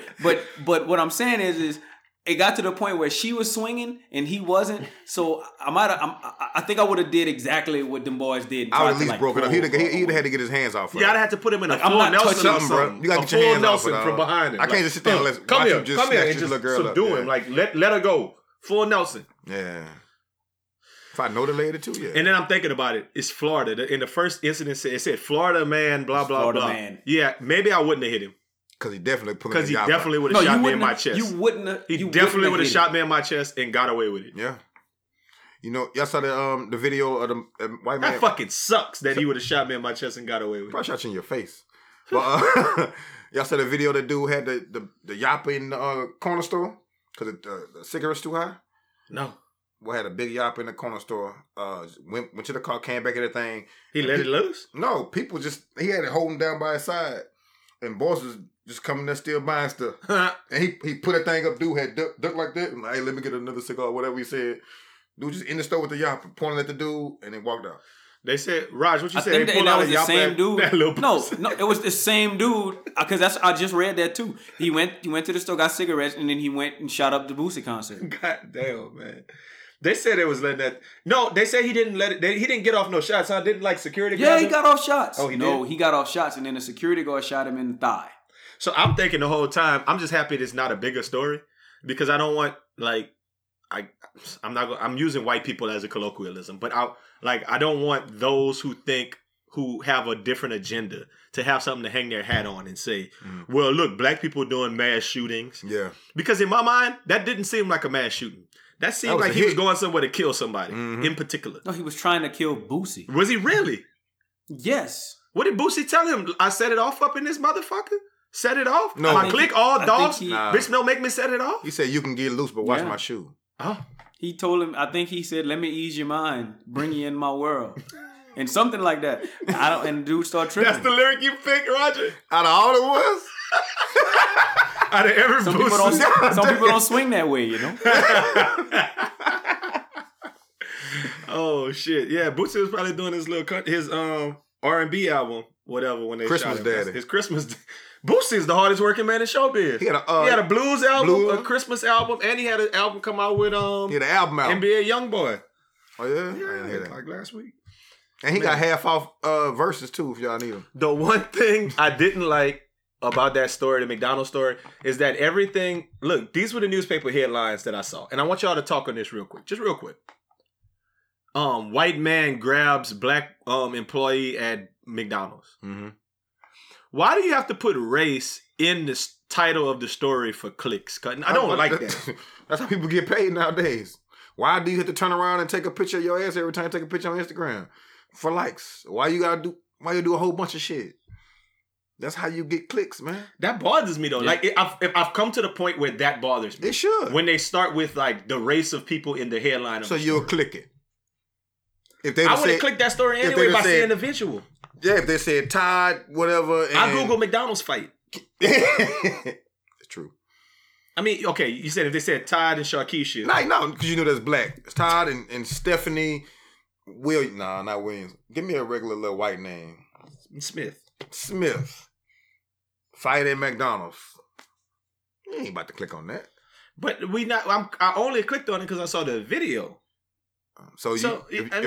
But what I'm saying is it got to the point where she was swinging and he wasn't. So I think I would have did exactly what them boys did. I would at least like broke it up. He'd had to get his hands off. You gotta have to put him in a full Nelson or something. You gotta get your hands off. A full Nelson from behind him. I can't just sit there and just subdue him. Like let her go. Full Nelson. Yeah. If I know the lady too, yeah. And then I'm thinking about it. It's Florida. In the first incident, it said Florida man, blah blah Florida blah. Man. Yeah, maybe I wouldn't have hit him. Because he definitely would have shot me in my chest. You wouldn't have. He definitely would have shot me in my chest and got away with it. Yeah. You know, y'all saw the video of the white man. That fucking sucks that he would have shot me in my chest and got away with it. Probably shot you in your face. But y'all saw the video that dude had the yapper in the corner store because the cigarette's too high? No. We had a big yapper in the corner store. Went to the car, came back in the thing. He let it loose? No. People he had it holding down by his side. And boss was just coming there still buying stuff. And he put that thing up. Dude had duck like that. And like, hey, let me get another cigar, whatever he said. Dude just in the store with the yapper, pointing at the dude, and then walked out. They said, Raj, what you said? I think that was the same dude. No, it was the same dude. Because I just read that too. He went to the store, got cigarettes, and then he went and shot up the Boosie concert. God damn, man. They said it was letting that. No, they said he didn't let it. He didn't get off no shots. I didn't like security guards. Yeah, he got off shots. Oh, he got off shots, and then the security guard shot him in the thigh. So I'm thinking the whole time, I'm just happy it's not a bigger story because I don't want like I'm using white people as a colloquialism, but I don't want those who have a different agenda to have something to hang their hat on and say, well, look, black people doing mass shootings. Yeah, because in my mind, that didn't seem like a mass shooting. That seemed like he was going somewhere to kill somebody in particular. No, he was trying to kill Boosie. Was he really? Yes. What did Boosie tell him? I set it off up in this motherfucker? Set it off? No. I click all dogs? Bitch, no, make me set it off? He said, you can get loose, but watch my shoe. Oh. He told him, I think he said, "Let me ease your mind, bring you in my world," and something like that. I don't. And the dude started tripping. That's the lyric you picked, Roger. Out of all the ones, out of every people don't swing that way, you know. Oh shit! Yeah, Boosie was probably doing his little R&B album, whatever. When they Christmas shot him. Daddy, his Christmas. Boosie's the hardest working man in showbiz. He had a blues album, a Christmas album, and he had an album come out with NBA YoungBoy. Oh yeah, I didn't hear that. Like last week. And he got half off verses too, if y'all need them. The one thing I didn't like about that story, the McDonald's story, is that everything. Look, these were the newspaper headlines that I saw, and I want y'all to talk on this real quick, just real quick. White man grabs black employee at McDonald's. Mm-hmm. Why do you have to put race in the title of the story for clicks? I don't like that. That's how people get paid nowadays. Why do you have to turn around and take a picture of your ass every time you take a picture on Instagram for likes? Why you do a whole bunch of shit? That's how you get clicks, man. That bothers me though. Yeah. Like I've come to the point where that bothers me. It should. When they start with like the race of people in the headline. So you'll click it. If they I would have clicked that story anyway by seeing the visual. Yeah, if they said Todd, whatever. I Google McDonald's fight. It's true. I mean, okay, you said if they said Todd and Sharkeisha. Like, no, because you know that's black. It's Todd and Stephanie Williams. Nah, not Williams. Give me a regular little white name. Smith. Fight at McDonald's. You ain't about to click on that. But I only clicked on it because I saw the video. So, if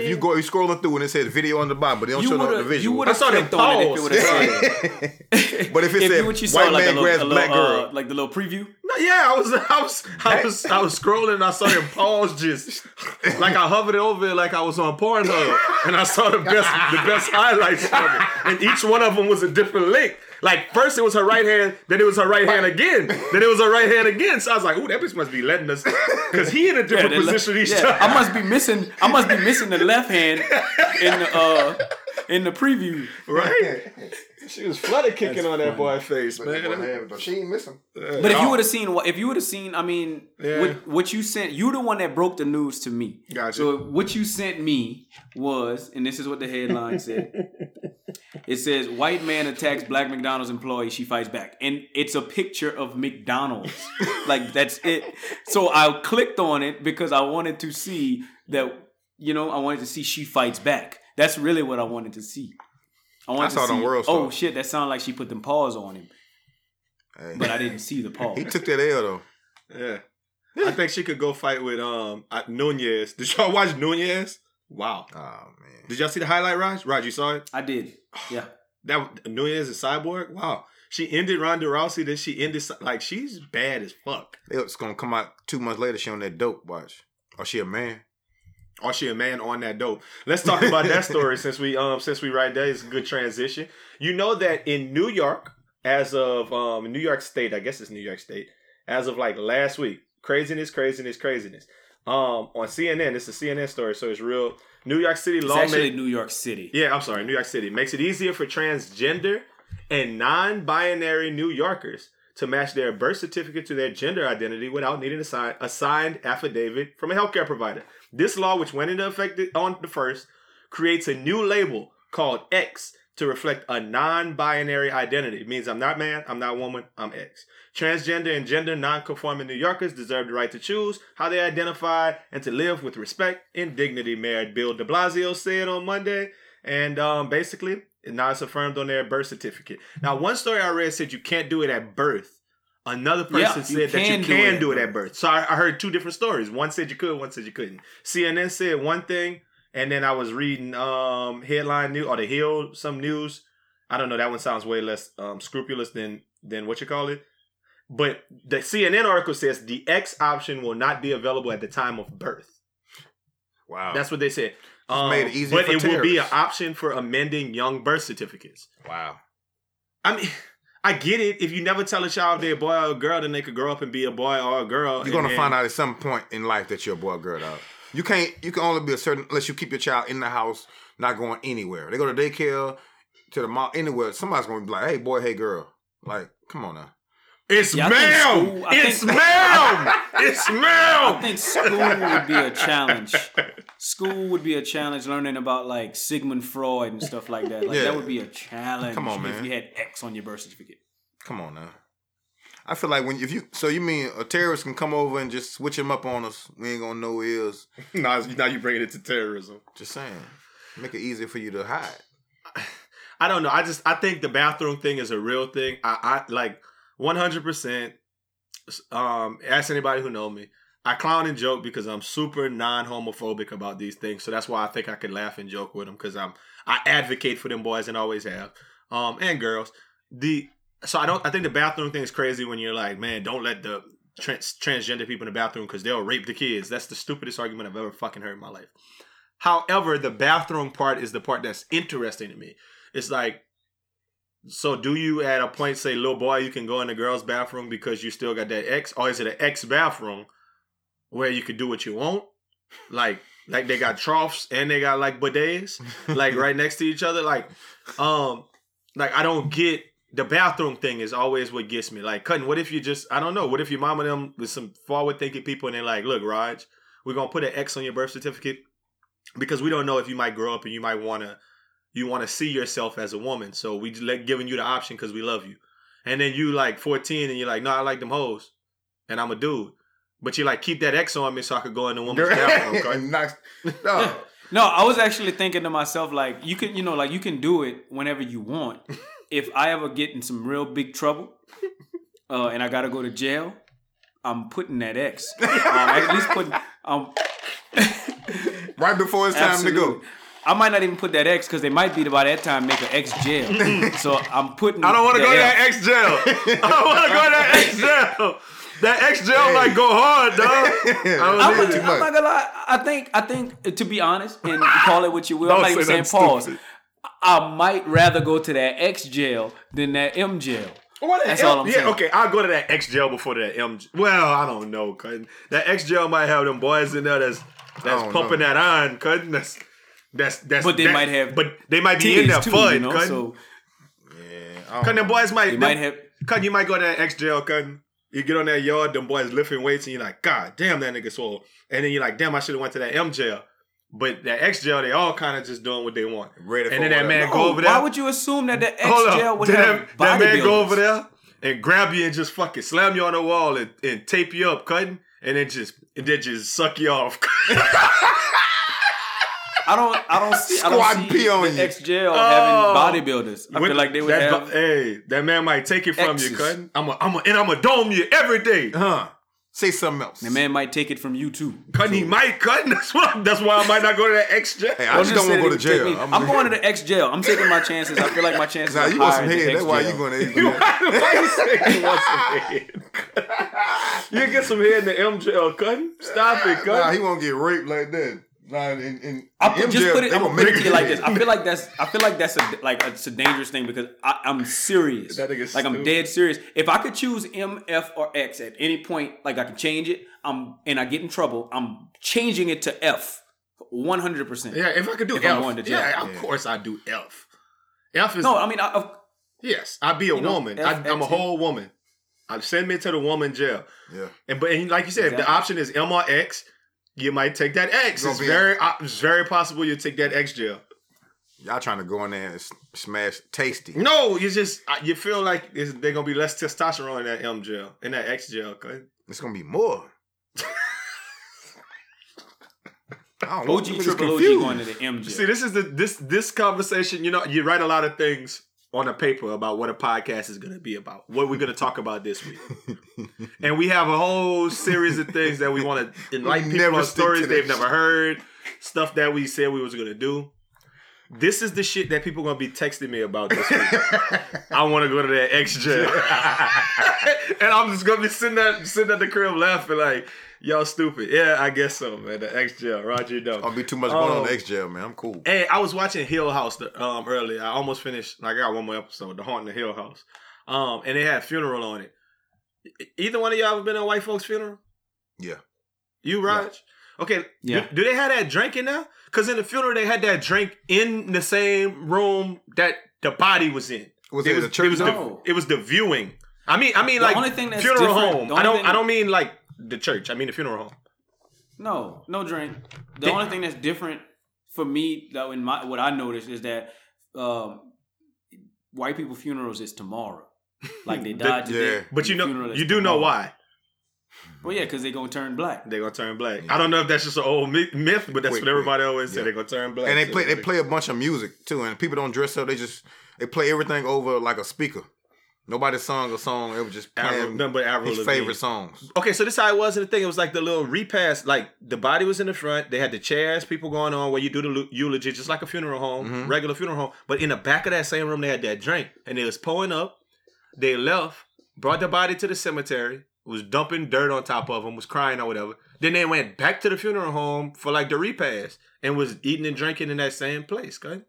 you go, you scrolling through and it says video on the bottom, but they don't show no visual. You would have saw them pause. But if it said white man grabs black girl, like the little preview. No, yeah, I was scrolling and I saw them pause just like I hovered over it like I was on Pornhub and I saw the best highlights of it, and each one of them was a different link. Like first it was her right hand, then it was her right hand again, then it was her right hand again. So I was like, "Ooh, that bitch must be letting us," because he in a different position each time. I must be missing the left hand in the preview, right? She was flutter kicking That's on funny. That boy's face, man. But she ain't missing. But if you would have seen, I mean, what you sent, you the one that broke the news to me. Gotcha. So what you sent me was, and this is what the headline said. It says, "White man attacks black McDonald's employee. She fights back." And it's a picture of McDonald's. Like, that's it. So I clicked on it because I wanted to see that, you know, I wanted to see she fights back. That's really what I wanted to see. I saw it on World Star. Oh, shit, that sounded like she put them paws on him. Hey. But I didn't see the paws. He took that L, though. Yeah. I think she could go fight with Nunez. Did y'all watch Nunez? Wow. Oh, man. Did y'all see the highlight, Raj? Raj, you saw it? I did. Yeah. That Nunez is Cyborg? Wow. She ended Ronda Rousey, then she ended... Like, she's bad as fuck. It's going to come out 2 months later. She on that dope watch. Or she a man. Or she a man on that dope. Let's talk about that story since we right there. It's a good transition. You know that in New York, as of New York State, I guess it's New York State, as of like last week, craziness. On CNN, it's a CNN story, so it's real. New York City law. It's actually New York City. Yeah, I'm sorry, New York City makes it easier for transgender and non-binary New Yorkers to match their birth certificate to their gender identity without needing a signed affidavit from a healthcare provider. This law, which went into effect on the 1st, creates a new label called X to reflect a non-binary identity. It means I'm not man, I'm not woman, I'm X. Transgender and gender non-conforming New Yorkers deserve the right to choose how they identify and to live with respect and dignity, Mayor Bill de Blasio said on Monday. And basically, now it's affirmed on their birth certificate. Now, one story I read said you can't do it at birth. Another person said that you can do it at birth. So I heard two different stories. One said you could, one said you couldn't. CNN said one thing, and then I was reading headline news or the Hill some news. I don't know. That one sounds way less scrupulous than what you call it. But the CNN article says the X option will not be available at the time of birth. Wow, that's what they said. Made it easy, but it will be an option for amending young birth certificates. Wow, I mean. I get it. If you never tell a child they're a boy or a girl, then they could grow up and be a boy or a girl. You're going to find out at some point in life that you're a boy or girl, dog. You can't. You can only be a certain... Unless you keep your child in the house, not going anywhere. They go to daycare, to the mall, anywhere. Somebody's going to be like, hey, boy, hey, girl. Like, come on now. It's ma'am. It's ma'am. It's ma'am. I think school would be a challenge. School would be a challenge learning about like Sigmund Freud and stuff like that. Like that would be a challenge. Come on, man. If you had X on your birth certificate. Come on now. I feel like when you mean a terrorist can come over and just switch him up on us? We ain't gonna know who he is. Now you bringing it to terrorism. Just saying, make it easier for you to hide. I don't know. I think the bathroom thing is a real thing. I like 100%. Ask anybody who know me. I clown and joke because I'm super non-homophobic about these things. So that's why I think I can laugh and joke with them because I advocate for them boys and always have, and girls. I think the bathroom thing is crazy when you're like, man, don't let the transgender people in the bathroom because they'll rape the kids. That's the stupidest argument I've ever fucking heard in my life. However, the bathroom part is the part that's interesting to me. It's like, so do you at a point say, little boy, you can go in the girls' bathroom because you still got that X? Or is it an X bathroom where you can do what you want? Like they got troughs and they got like bidets, like right next to each other. Like I don't get. The bathroom thing is always what gets me. Like, cutting, what if you just, I don't know, what if your mom and them with some forward-thinking people and they're like, look, Raj, we're going to put an X on your birth certificate because we don't know if you might grow up and you might want to see yourself as a woman. So we giving you the option because we love you. And then you like 14 and you're like, no, I like them hoes and I'm a dude. But you like, keep that X on me so I could go in the woman's bathroom. No. No, I was actually thinking to myself, like, you can do it whenever you want. If I ever get in some real big trouble and I got to go to jail, I'm putting that X. Right before it's time to go. I might not even put that X because they might be by that time make an X jail. So I'm putting I don't want to go to that X jail. I don't want to go to that X jail. That X jail might go hard, dog. I'm not going to lie. I think, to be honest, and call it what you will, I'm not even saying pause. I might rather go to that X jail than that M jail. That's all I'm saying. Yeah, okay, I'll go to that X jail before that M jail. Well, I don't know, cuz. That X jail might have them boys in there that's pumping that iron, cuz. But they might be in there fun, you know, cuz. So, yeah. Cuz them boys you might go to that X jail, cuz. You get on that yard, them boys lifting weights, and you're like, God damn, that nigga swole. And then you're like, damn, I should have went to that M jail. But that X jail, they all kind of just doing what they want. Ready for and then that man go over there. Why would you assume that the X jail would have bodybuilders? That man go over there and grab you and just fucking slam you on the wall and tape you up, cutting, and then just suck you off. I don't see the X jail having bodybuilders. I feel like they would have. Hey, that man might take it from X's. You, cutting. I'm gonna dome you every day, huh? Say something else. The man might take it from you too. Cutting, he might cut. That's why I might not go to that X jail. Hey, I just don't want to go to jail. I'm going to the X jail. I'm taking my chances. I feel like my chances are higher in the X jail. That's why you going to X jail. Why you want some head? You get some head in the M jail, cutting. Stop it, cutting. Nah, he won't get raped like that. Nah, I'm gonna put it to you like this. I feel like that's a dangerous thing because I'm serious. That nigga's like stupid. I'm dead serious. If I could choose M, F, or X at any point, like I can change it. I get in trouble. I'm changing it to F, 100%. Yeah, if I could do if F, I'm going to jail. Yeah, of course I do F. F is no. I mean, yes, I'd be a woman. I'm a whole woman. I'd send me to the woman jail. Yeah, and like you said, exactly. If the option is M or X. You might take that X. It's very possible you take that X jail. Y'all trying to go in there and smash tasty. No, you just you feel like there's gonna be less testosterone in that M jail, in that X jail. It's gonna be more. OG Triple OG going to the M jail. See, this is this conversation. You know, you write a lot of things on a paper about what a podcast is gonna be about, what we're gonna talk about this week. And we have a whole series of things that we wanna enlighten people on, stories they've never heard, stuff that we said we was gonna do. This is the shit that people are gonna be texting me about this week. I wanna go to that X jail. And I'm just gonna be sitting at the crib laughing like, y'all stupid. Yeah, I guess so, man. The X jail, Roger, don't. I'll be too much going on the X jail, man. I'm cool. Hey, I was watching Hill House earlier. I almost finished. Like, I got one more episode, The Haunting of Hill House, and they had a funeral on it. Either one of y'all ever been to a white folks' funeral? Yeah. You, Raj? Yeah. Okay. Yeah. Do they have that drink in there? Because in the funeral, they had that drink in the same room that the body was in. Was it the church? It was the viewing. I mean, like only thing that's funeral home. I don't mean like the church. I mean the funeral home. No drink. The only thing that's different for me, though, in my what I noticed is that white people funerals is tomorrow. Like they died today. Yeah. But you know why. Well, yeah, because they're going to turn black. They're going to turn black. Yeah. I don't know if that's just an old myth, but that's what everybody always said. They're going to turn black. And they play a bunch of music, too. And people don't dress up. They play everything over like a speaker. Nobody sung a song. It was just playing his favorite songs. Okay, so this how it was in the thing. It was like the little repast. Like, the body was in the front. They had the chairs, people going on where you do the eulogy, just like a funeral home, mm-hmm. regular funeral home. But in the back of that same room, they had that drink. And they was pulling up. They left, brought the body to the cemetery, was dumping dirt on top of him, was crying or whatever. Then they went back to the funeral home for like the repast and was eating and drinking in that same place, right?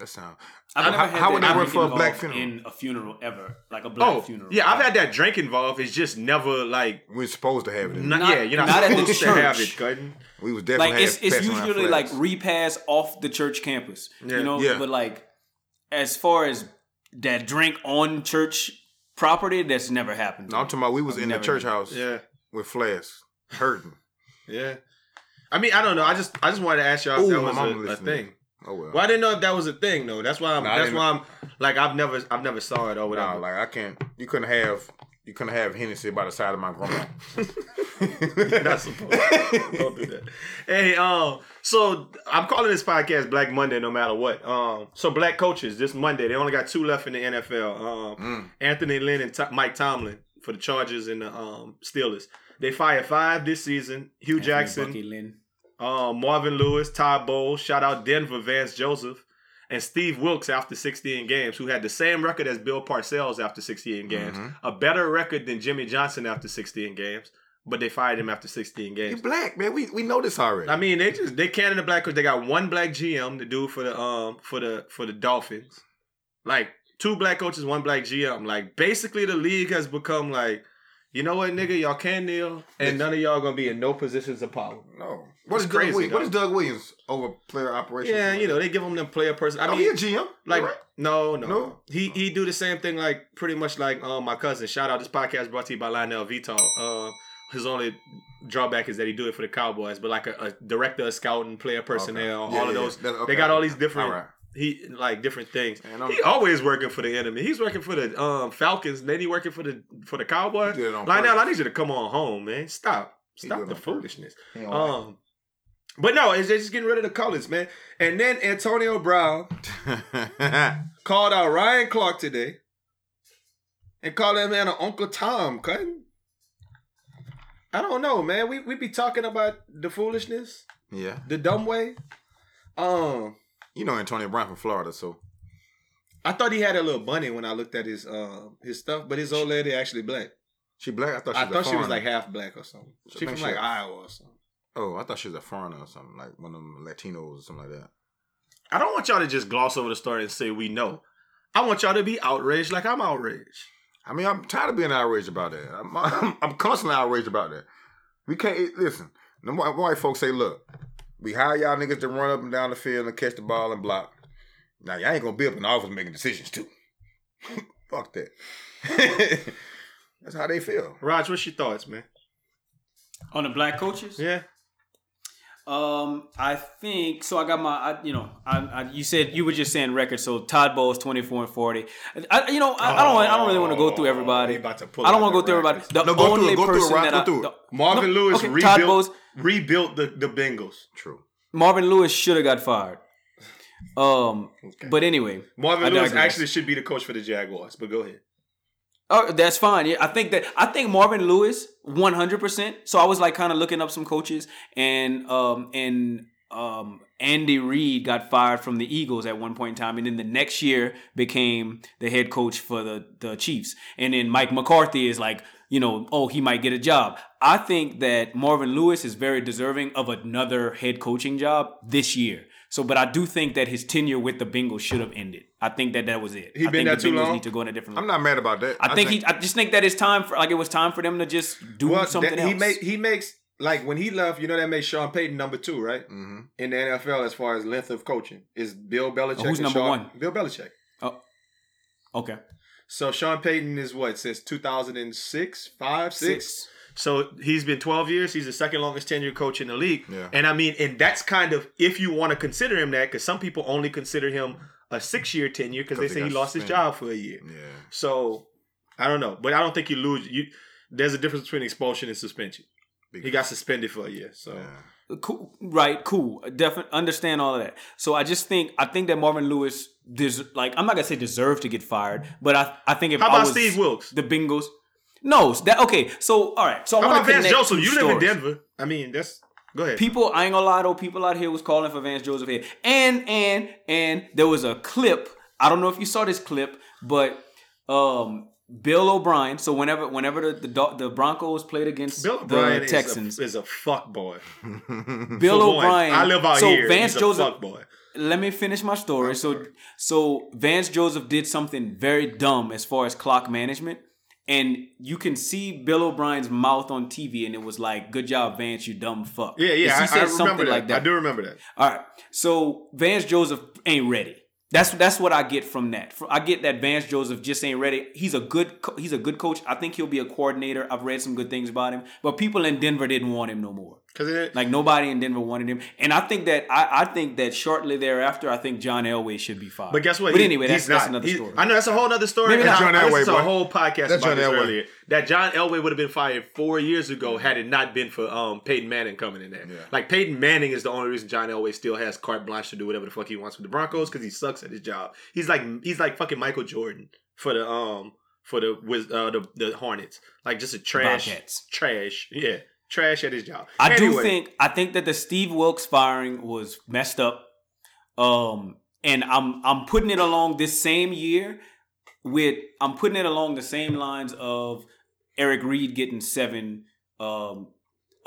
That sounds... How would that work for a black funeral? In a funeral ever. Like a black funeral. Yeah, I've had that drink involved. It's just never like... We're supposed to have it. You're not supposed to have it, Cutting. We was definitely... Like, it's usually like repast off the church campus. Yeah. You know? Yeah. But like, as far as that drink on church property, that's never happened. No, I'm talking about we was in the church house with flasks, hurting. Yeah. I mean, I don't know. I just wanted to ask y'all if that was a thing. Oh well. Well, I didn't know if that was a thing though. That's why. I've never saw it or whatever. Like I can't. You couldn't have Hennessy by the side of my grandma. You're not supposed to. Don't do that. Hey, so I'm calling this podcast Black Monday no matter what. So black coaches this Monday. They only got 2 left in the NFL. Anthony Lynn and Mike Tomlin for the Chargers and the Steelers. They fired 5 this season. Hugh Jackson. Bucky Lynn. Marvin Lewis, Todd Bowles, shout out Denver, Vance Joseph, and Steve Wilkes after 16 games, who had the same record as Bill Parcells after 16 games, mm-hmm. a better record than Jimmy Johnson after 16 games, but they fired him after 16 games. You're black, man. We know this already. I mean, they can't in the black because they got 1 black GM, the dude for the Dolphins, like 2 black coaches, 1 black GM. Like basically, the league has become like, you know what, nigga, y'all can kneel, and none of y'all gonna be in no positions of power. No. What is Doug Williams over player operations? Yeah, you know, they give him them player person. I mean, he a GM. Like, right. No. He do the same thing, like, pretty much like my cousin. Shout out, this podcast brought to you by Lionel Vital. His only drawback is that he do it for the Cowboys, but like a director of scouting, player personnel, all of those. Yeah. They got all these different... All right. He like different things. He always working for the enemy. He's working for the Falcons. Then he working for the Cowboys. Like now, I need you to come on home, man. Stop the foolishness. But no, it's just getting rid of the colors, man. And then Antonio Brown called out Ryan Clark today and called that man an Uncle Tom. Cutting. I don't know, man. We be talking about the foolishness. Yeah, the dumb way. You know Antonio Brown from Florida, so I thought he had a little bunny when I looked at his stuff. But his old lady actually black. She black? I thought she was like half black or something. She from like Iowa or something. Oh, I thought she was a foreigner or something, like one of them Latinos or something like that. I don't want y'all to just gloss over the story and say we know. I want y'all to be outraged like I'm outraged. I mean, I'm tired of being outraged about that. I'm constantly outraged about that. We can't listen. The white folks say, look. We hire y'all niggas to run up and down the field and catch the ball and block. Now, y'all ain't going to be up in the office making decisions, too. Fuck that. That's how they feel. Raj, what's your thoughts, man? On the black coaches? Yeah. I think, so I got my, you said, you were just saying records, so Todd Bowles, 24-40. I don't really want to go through everybody. Marvin Lewis rebuilt the Bengals. True. Marvin Lewis should have got fired. Okay. But anyway. Marvin Lewis actually should be the coach for the Jaguars, but go ahead. Oh, that's fine. Yeah, I think Marvin Lewis 100%. So I was like kind of looking up some coaches, and Andy Reid got fired from the Eagles at one point in time, and then the next year became the head coach for the Chiefs. And then Mike McCarthy is like, he might get a job. I think that Marvin Lewis is very deserving of another head coaching job this year. So, but I do think that his tenure with the Bengals should have ended. I think that was it. He been there too long. I think the Bengals need to go in a different. I'm not mad about that. I just think that it's time for it was time for them to just do something else. He makes like when he left. You know that made Sean Payton number 2, right? Mm-hmm. In the NFL, as far as length of coaching, is Bill Belichick. Who's number 1? Bill Belichick. Oh, okay. So Sean Payton is what? Since 2006, five, six. So he's been 12 years. He's the second longest tenured coach in the league. Yeah. And I mean, and that's kind of, if you want to consider him that, because some people only consider him a 6-year tenure because they say he lost his job for a year. Yeah. So I don't know. But I don't think you lose. There's a difference between expulsion and suspension. Because he got suspended for a year. So yeah. Cool. Right. Cool. Definitely understand all of that. So I just think, that Marvin Lewis, I'm not going to say deserved to get fired, but I think if I was... How about Steve Wilkes? The Bengals. No, okay. So, all right. So I want to connect Vance Joseph? You live in Denver. I mean, that's... Go ahead. People, I ain't gonna lie though, people out here was calling for Vance Joseph here. And there was a clip. I don't know if you saw this clip, but Bill O'Brien. So whenever the Broncos played against the Texans, is a fuck boy. Bill O'Brien. I live out here. Vance Joseph, a fuck boy. Let me finish my story. So Vance Joseph did something very dumb as far as clock management. And you can see Bill O'Brien's mouth on TV, and it was like, "Good job, Vance, you dumb fuck." Yeah. He said something like that. I do remember that. All right, so Vance Joseph ain't ready. That's what I get from that. I get that Vance Joseph just ain't ready. He's a good coach. I think he'll be a coordinator. I've read some good things about him, but people in Denver didn't want him no more. Nobody in Denver wanted him. And I think that shortly thereafter, I think John Elway should be fired. But guess what? But anyway, that's another story. I know that's a whole other story. Maybe not. John Elway, a whole podcast that's about John Elway. Earlier. That John Elway would have been fired 4 years ago had it not been for Peyton Manning coming in there. Yeah. Like Peyton Manning is the only reason John Elway still has carte blanche to do whatever the fuck he wants with the Broncos because he sucks at his job. He's like fucking Michael Jordan for the the Hornets. Like just a trash. Yeah. Trash at his job. I think that the Steve Wilkes firing was messed up, and I'm putting it along this same year with I'm putting it along the same lines of Eric Reed getting 7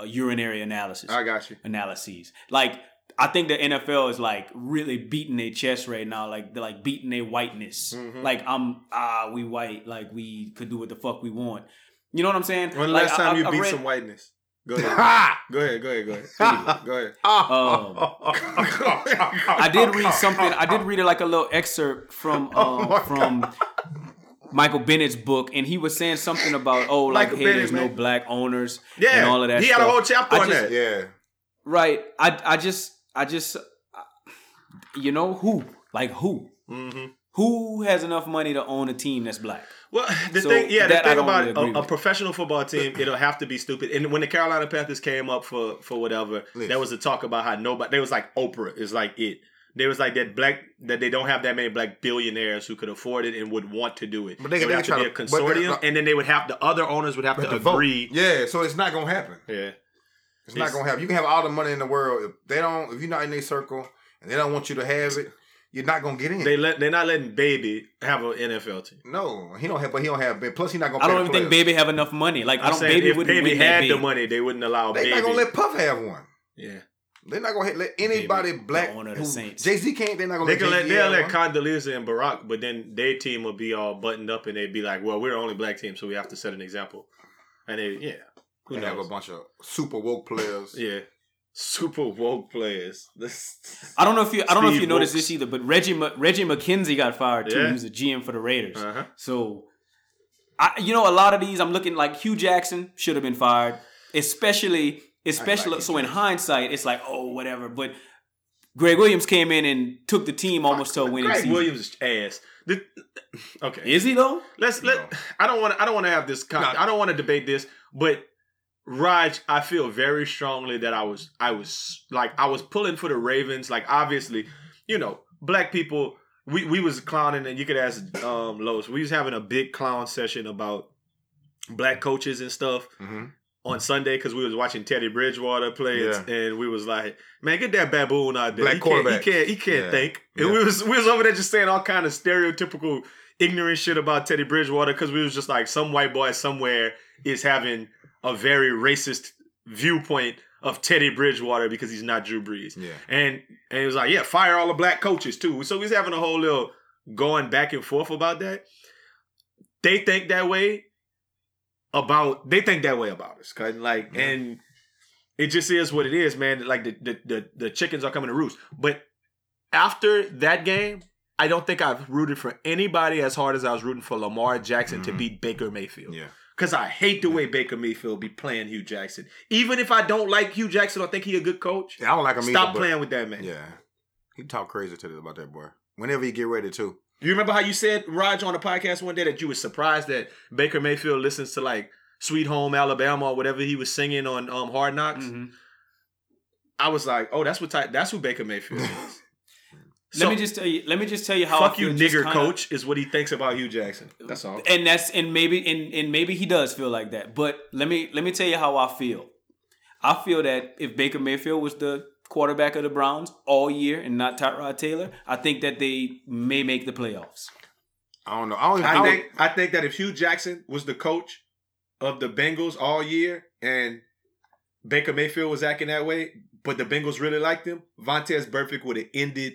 urinary analysis. I got you. Analyses like I think the NFL is like really beating their chest right now, like they're like beating their whiteness. Mm-hmm. Like we white, like we could do what the fuck we want. You know what I'm saying? When the last time you beat some whiteness? Go ahead. I did read like a little excerpt from Michael Bennett's book, and he was saying something about there's no black owners and all of that. He had a whole chapter on that. Yeah, right. I just you know who. Mm-hmm. Who has enough money to own a team that's black? Well, the thing about a professional football team, it'll have to be stupid. And when the Carolina Panthers came up for whatever, there was a talk about how nobody. They was like Oprah is like it. There was like that they don't have that many black billionaires who could afford it and would want to do it. But they would have to be a consortium, and then they would have the other owners would have to agree. Vote. Yeah, so it's not gonna happen. Yeah, it's not gonna happen. You can have all the money in the world if you're not in their circle and they don't want you to have it. You're not gonna get in. They're not letting Baby have an NFL team. No, he don't have. Plus, he's not gonna. I don't even think Baby have enough money. Like if Baby had the money, they wouldn't allow. They're not gonna let Puff have one. Yeah, they're not gonna let anybody black. Jay-Z can't. They're not gonna. They'll let Condoleezza and Barack, but then their team will be all buttoned up, and they'd be like, "Well, we're the only black team, so we have to set an example." And they have a bunch of super woke players. Yeah. Super woke players. I don't know if you noticed this either, but Reggie McKenzie got fired too. Yeah. He was a GM for the Raiders. Uh-huh. So, a lot of these I'm looking like Hugh Jackson should have been fired, especially. So in hindsight, it's like whatever. But Greg Williams came in and took the team almost to a winning season. Greg Williams ass. Okay, is he though? I don't want to debate this, but. Raj, I feel very strongly that I was pulling for the Ravens. Like obviously, black people. We was clowning, and you could ask Los. We was having a big clown session about black coaches and stuff on Sunday because we was watching Teddy Bridgewater play, and we was like, "Man, get that baboon out there! Black quarterback. He can't think." Yeah. And we was over there just saying all kind of stereotypical ignorant shit about Teddy Bridgewater because we was just like, some white boy somewhere is having a very racist viewpoint of Teddy Bridgewater because he's not Drew Brees. Yeah. And he was like, yeah, fire all the black coaches too. So he's having a whole little going back and forth about that. They think that way about us. And it just is what it is, man. Like the chickens are coming to roost. But after that game, I don't think I've rooted for anybody as hard as I was rooting for Lamar Jackson to beat Baker Mayfield. Yeah. Because I hate the way Baker Mayfield be playing Hugh Jackson. Even if I don't like Hugh Jackson or think he a good coach, yeah, I don't like him stop either, playing with that man. Yeah. He talk crazy to this about that boy. Whenever he get ready to. You remember how you said, Raj, on the podcast one day that you were surprised that Baker Mayfield listens to like Sweet Home Alabama or whatever he was singing on Hard Knocks? Mm-hmm. I was like, oh, that's who Baker Mayfield is. So, let me just tell you how fuck I feel you nigger kinda, coach is what he thinks about Hugh Jackson. That's all. And maybe he does feel like that. But let me tell you how I feel. I feel that if Baker Mayfield was the quarterback of the Browns all year and not Tyrod Taylor, I think that they may make the playoffs. I don't know. I think that if Hugh Jackson was the coach of the Bengals all year and Baker Mayfield was acting that way, but the Bengals really liked him, Vontaze Burfict would have ended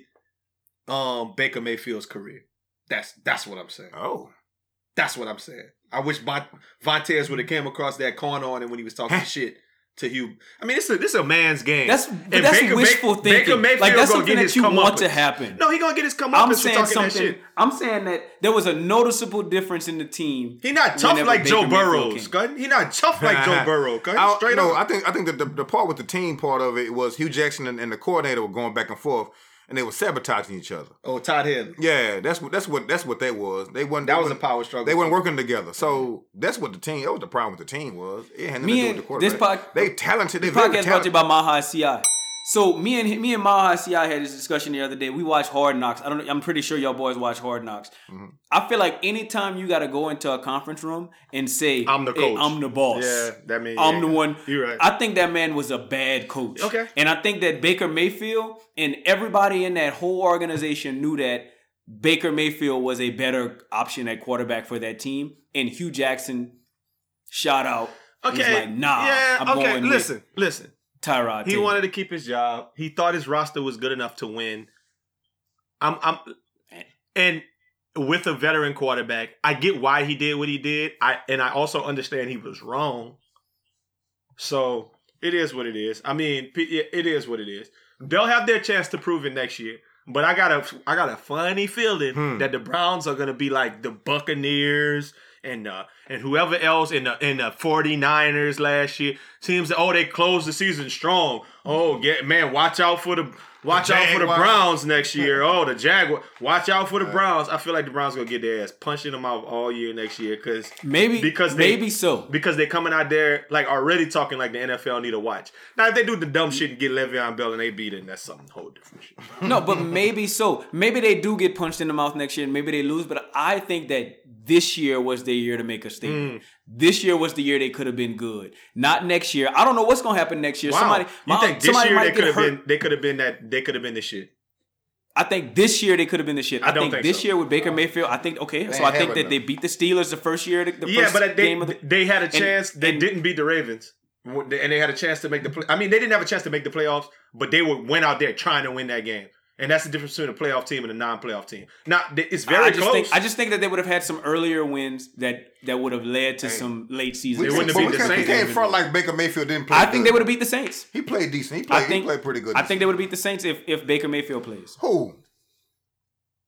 Baker Mayfield's career. That's what I'm saying. Oh. That's what I'm saying. I wish Vontaze would have came across that corner on him when he was talking shit to Hugh. I mean, this is a man's game. That's Baker, wishful thinking. Baker Mayfield like, that's something that you want to happen. No, he's going to get his comeuppance for talking that shit. I'm saying that there was a noticeable difference in the team. He's not tough like Joe Burrow. He's not tough like Joe Burrow. Straight up. I think that the part with the team part of it was Hugh Jackson and the coordinator were going back and forth. And they were sabotaging each other. Oh, Todd Haley. Yeah, that's what that was. They wasn't. That was a power struggle. They weren't working together. So that's what the team. That was the problem with the team was. It had nothing to do with the quarterback. They talented. This podcast brought to you by Maha CI. So me and Maha CI had this discussion the other day. We watched Hard Knocks. I'm pretty sure y'all boys watch Hard Knocks. Mm-hmm. I feel like anytime you got to go into a conference room and say, "I'm the coach. Hey, I'm the boss." Yeah, that means I'm the one. You're right. I think that man was a bad coach. Okay. And I think that Baker Mayfield and everybody in that whole organization knew that Baker Mayfield was a better option at quarterback for that team. And Hugh Jackson, shout out. Okay. He's like, nah. Yeah. I'm okay. Going listen. Tyrod. He wanted to keep his job. He thought his roster was good enough to win. And with a veteran quarterback, I get why he did what he did. I also understand he was wrong. So it is what it is. I mean, it is what it is. They'll have their chance to prove it next year. But I got a funny feeling that the Browns are gonna be like the Buccaneers. And whoever else in the 49ers last year seems that they closed the season strong. Oh yeah, man, watch out for the Browns next year. Oh, the Jaguars, watch out for the Browns. I feel like the Browns gonna get their ass punching them out all year next year because they're coming out there like already talking like the NFL need to watch. Now if they do the dumb shit and get Le'Veon Bell and they beat it, that's something whole different shit. No, but maybe so. Maybe they do get punched in the mouth next year and maybe they lose. But I think that this year was their year to make a statement. This year was the year they could have been good. Not next year. I don't know what's gonna happen next year. Wow. They could have been the shit. I think this year they could have been the shit. I think this year with Baker Mayfield, I think they beat the Steelers the first year. They had a chance. They didn't beat the Ravens, and they had a chance to make the play. I mean, they didn't have a chance to make the playoffs, but they went out there trying to win that game. And that's the difference between a playoff team and a non-playoff team. Now, it's very close. I just think that they would have had some earlier wins that would have led to some late season. They wouldn't have beat the Saints. We can't front like Baker Mayfield didn't play I good. Think they would have beat the Saints. He played decent. He played pretty good. I think they would have beat the Saints if Baker Mayfield plays. Who?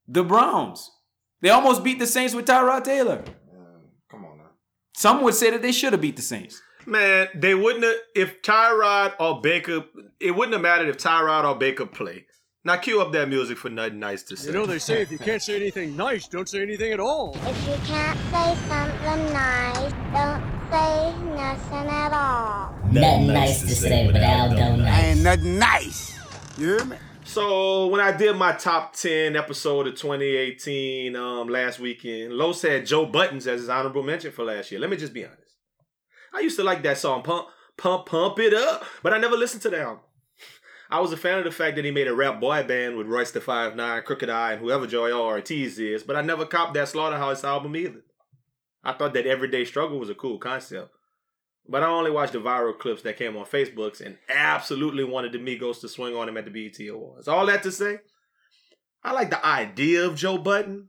The Browns. They almost beat the Saints with Tyrod Taylor. Come on now. Some would say that they should have beat the Saints. Man, they wouldn't have if Tyrod or Baker. It wouldn't have mattered if Tyrod or Baker played. Now cue up that music for nothing nice to say. You know they say if you can't say anything nice, don't say anything at all. If you can't say something nice, don't say nothing at all. Nothing nice to say without Aldo Nice. Ain't nothing nice. You hear me? So when I did my top 10 episode of 2018 last weekend, Los had Joe Buttons as his honorable mention for last year. Let me just be honest. I used to like that song, Pump It Up, but I never listened to that album. I was a fan of the fact that he made a rap boy band with Royce the 5'9", Crooked Eye, and whoever Joel Ortiz is, but I never copped that Slaughterhouse album either. I thought that Everyday Struggle was a cool concept, but I only watched the viral clips that came on Facebook and absolutely wanted the Migos to swing on him at the BET Awards. All that to say, I like the idea of Joe Budden,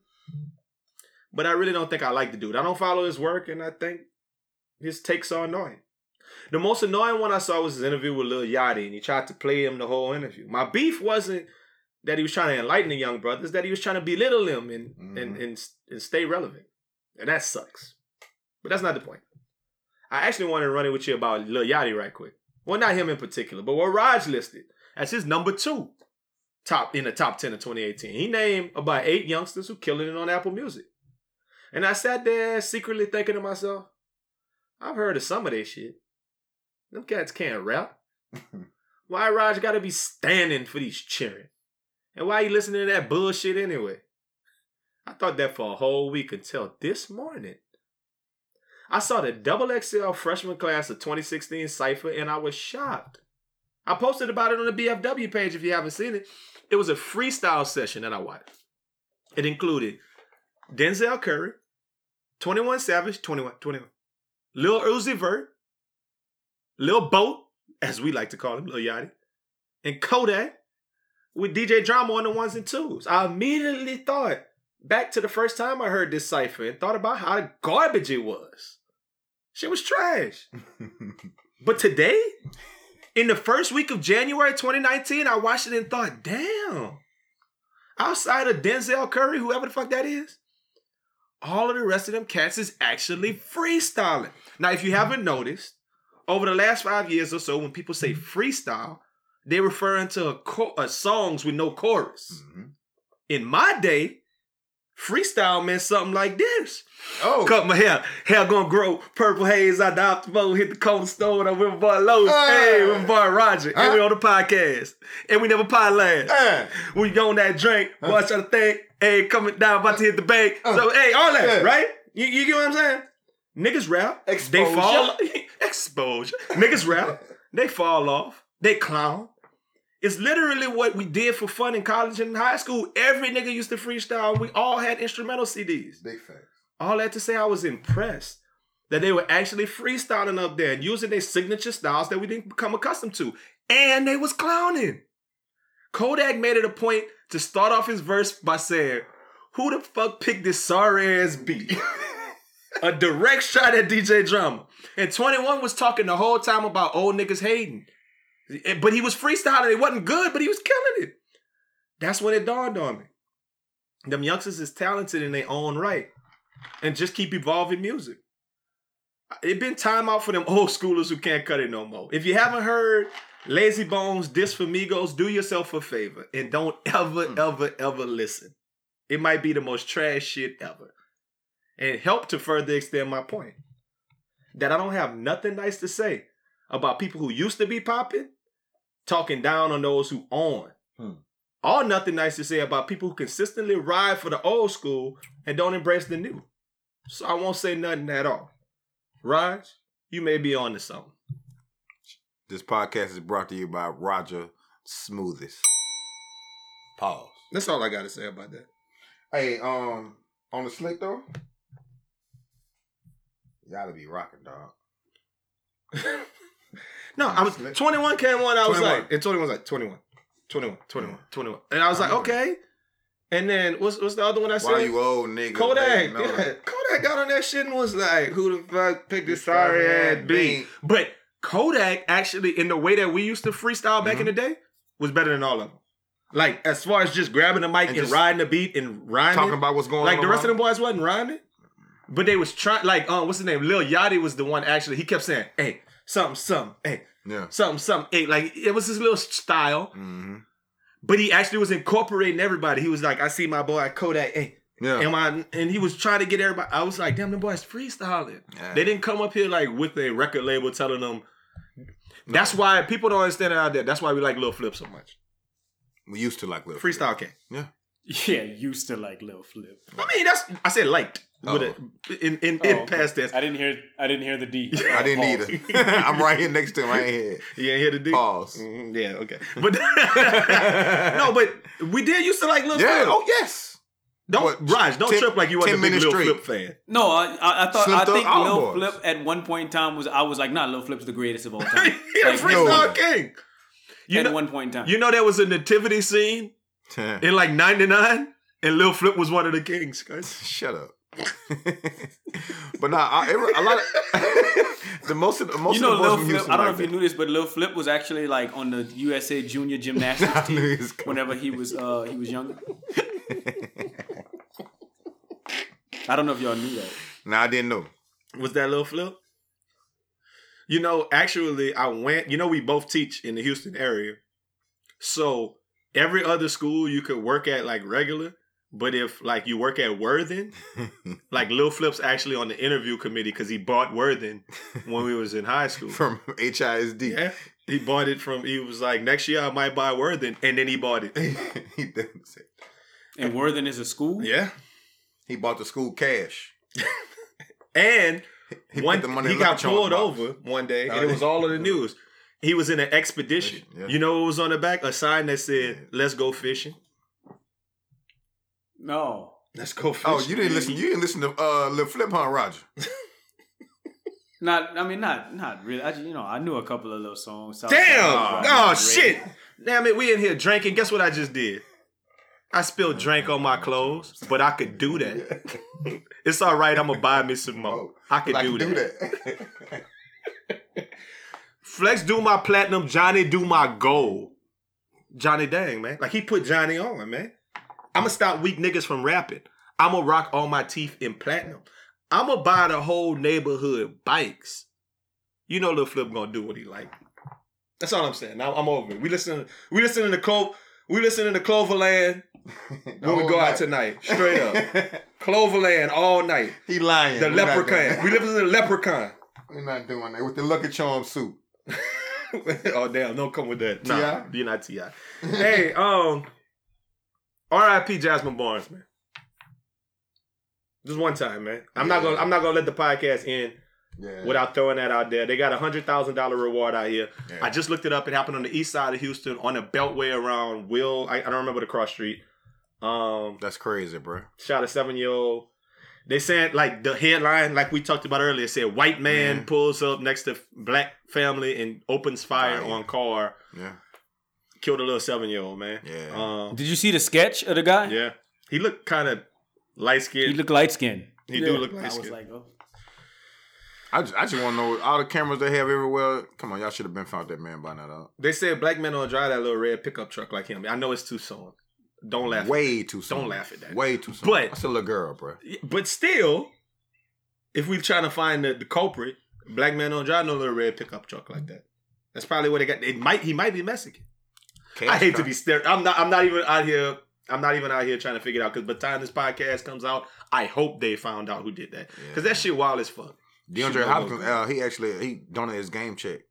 but I really don't think I like the dude. I don't follow his work, and I think his takes are annoying. The most annoying one I saw was his interview with Lil Yachty, and he tried to play him the whole interview. My beef wasn't that he was trying to enlighten the young brothers, that he was trying to belittle them and stay relevant. And that sucks. But that's not the point. I actually wanted to run it with you about Lil Yachty right quick. Well, not him in particular, but what Raj listed as his number 2 top in the top 10 of 2018. He named about 8 youngsters who killing it on Apple Music. And I sat there secretly thinking to myself, I've heard of some of this shit. Them cats can't rap. Why Raj gotta be standing for these cheering? And why you listening to that bullshit anyway? I thought that for a whole week until this morning. I saw the XXL freshman class of 2016 cipher and I was shocked. I posted about it on the BFW page if you haven't seen it. It was a freestyle session that I watched. It included Denzel Curry, 21 Savage, 21. Lil Uzi Vert, Lil Boat, as we like to call him, Lil Yachty, and Kodak with DJ Drama on the 1s and 2s. I immediately thought back to the first time I heard this cypher and thought about how garbage it was. Shit was trash. But today, in the first week of January 2019, I watched it and thought, damn, outside of Denzel Curry, whoever the fuck that is, all of the rest of them cats is actually freestyling. Now, if you haven't noticed, over the last 5 years or so, when people say freestyle, they're referring to songs with no chorus. Mm-hmm. In my day, freestyle meant something like this. Oh. Cut my hair gonna grow, purple haze out the optimal, hit the cold stone, I'm with my boy Los, hey, with my boy Roger, and we on the podcast, and we never podcast. We on that drink, boy, try to think, hey, coming down, about to hit the bank, so hey, all that, right? You get what I'm saying? Niggas rap, exposure. They fall exposure. Niggas rap, they fall off, they clown. It's literally what we did for fun in college and high school. Every nigga used to freestyle. We all had instrumental CDs. Big facts. All that to say, I was impressed that they were actually freestyling up there and using their signature styles that we didn't become accustomed to. And they was clowning. Kodak made it a point to start off his verse by saying, who the fuck picked this sorry ass beat? A direct shot at DJ Drama. And 21 was talking the whole time about old niggas hating. But he was freestyling. It wasn't good, but he was killing it. That's when it dawned on me. Them youngsters is talented in their own right and just keep evolving music. It been time out for them old schoolers who can't cut it no more. If you haven't heard Lazy Bones, Dis Famigos, do yourself a favor and don't ever listen. It might be the most trash shit ever. And help to further extend my point that I don't have nothing nice to say about people who used to be popping talking down on those who on. All nothing nice to say about people who consistently ride for the old school and don't embrace the new. So I won't say nothing at all. Raj, you may be on to something. This podcast is brought to you by Roger Smoothies. Pause. That's all I got to say about that. Hey, on the slick though, you gotta be rocking, dog. No, I was 21 came on. I was 21. Like, and 21 was like 21, and I was like, okay. And then what's the other one I said? Why you old nigga? Kodak, Kodak got on that shit and was like, who the fuck picked this sorry ass beat? But Kodak actually, in the way that we used to freestyle back in the day, was better than all of them. Like as far as just grabbing the mic and riding the beat and rhyming, talking about what's going on. Like the rest of them boys wasn't rhyming, but they was trying. Like what's his name? Lil Yachty was the one actually. He kept saying, hey. Something, hey, yeah. Something, hey. Like, it was his little style. Mm-hmm. But he actually was incorporating everybody. He was like, I see my boy Kodak, hey. Yeah. And he was trying to get everybody. I was like, damn, them boys freestyling. Yeah. They didn't come up here, like, with a record label telling them. No. That's why people don't understand it out there. That's why we like Lil Flip so much. We used to like Lil Flip. Freestyle king. Yeah. Yeah, used to like Lil Flip. I mean, that's, I said liked. In past tense. I didn't hear the D. I didn't either. I'm right here next to him. I ain't hear. You ain't hear the D? Pause. Mm-hmm. Yeah, okay. But no, but we did used to like Lil Flip. Oh yes. Don't trip like you wasn't a big Lil Flip fan. No, I think Lil Flip at one point in time I was like, Lil Flip's the greatest of all time. Like, freestyle king. At one point in time. You know there was a nativity scene in like 99 and Lil Flip was one of the kings, guys. Shut up. But nah, a lot of the most. You know, Lil Flip. I don't know if you knew this, but Lil Flip was actually like on the USA Junior Gymnastics team whenever he was younger. I don't know if y'all knew that. Nah, I didn't know. Was that Lil Flip? You know, actually, I went. You know, we both teach in the Houston area, so every other school you could work at like regular. But if, like, you work at Worthing, like, Lil Flip's actually on the interview committee because he bought Worthing when we was in high school. From HISD. Yeah. He bought it from, he was like, next year I might buy Worthing. And then he bought it. He didn't say that. And Worthing is a school? Yeah. He bought the school cash. And he got pulled over one day, and it was all in the news. He was in an expedition. Yeah. You know what was on the back? A sign that said, let's go fishing. No. Let's go fishing. Oh, you didn't listen. You didn't listen to Lil Flip, huh, Roger? Not really. I knew a couple of little songs. Damn! Oh shit! Damn it, we in here drinking. Guess what I just did? I spilled drink on my clothes, but I could do that. It's all right. I'm gonna buy me some more. I could do that. Flex do my platinum. Johnny do my gold. Johnny dang, man. Like he put Johnny on, man. I'm going to stop weak niggas from rapping. I'm going to rock all my teeth in platinum. I'm going to buy the whole neighborhood bikes. You know Lil Flip going to do what he like. That's all I'm saying. Now I'm over it. We listening to Cloverland when we go out tonight. Straight up. Cloverland all night. He lying. The Leprechaun. We listening to Leprechaun. We're not doing that. With the Lucky Charm suit. Oh, damn. Don't come with that. Nah, T.I.? You're not T.I. Hey, R.I.P. Jasmine Barnes, man. Just one time, man. I'm not gonna let the podcast end without throwing that out there. They got $100,000 reward out here. Yeah. I just looked it up. It happened on the east side of Houston, on a beltway around Will. I don't remember the cross street. That's crazy, bro. Shot a 7-year-old. They said like the headline, like we talked about earlier, said white man pulls up next to black family and opens fire on car. Yeah. Killed a little 7-year-old, man. Yeah. Did you see the sketch of the guy? Yeah. He looked kind of light-skinned. He do look light-skinned. I was like, oh. I just want to know, all the cameras they have everywhere, come on, y'all should have been found that man by now, though. They said black men don't drive that little red pickup truck like him. I know it's too soon. Don't laugh. Way too soon. Don't laugh at that. Way too soon. But that's a little girl, bro. But still, if we're trying to find the culprit, black men don't drive no little red pickup truck like that. That's probably what they got. He might be Mexican. I hate to be staring. I'm not even out here trying to figure it out. Because by the time this podcast comes out, I hope they found out who did that. Because that shit wild as fuck. DeAndre Hopkins, he donated his game check.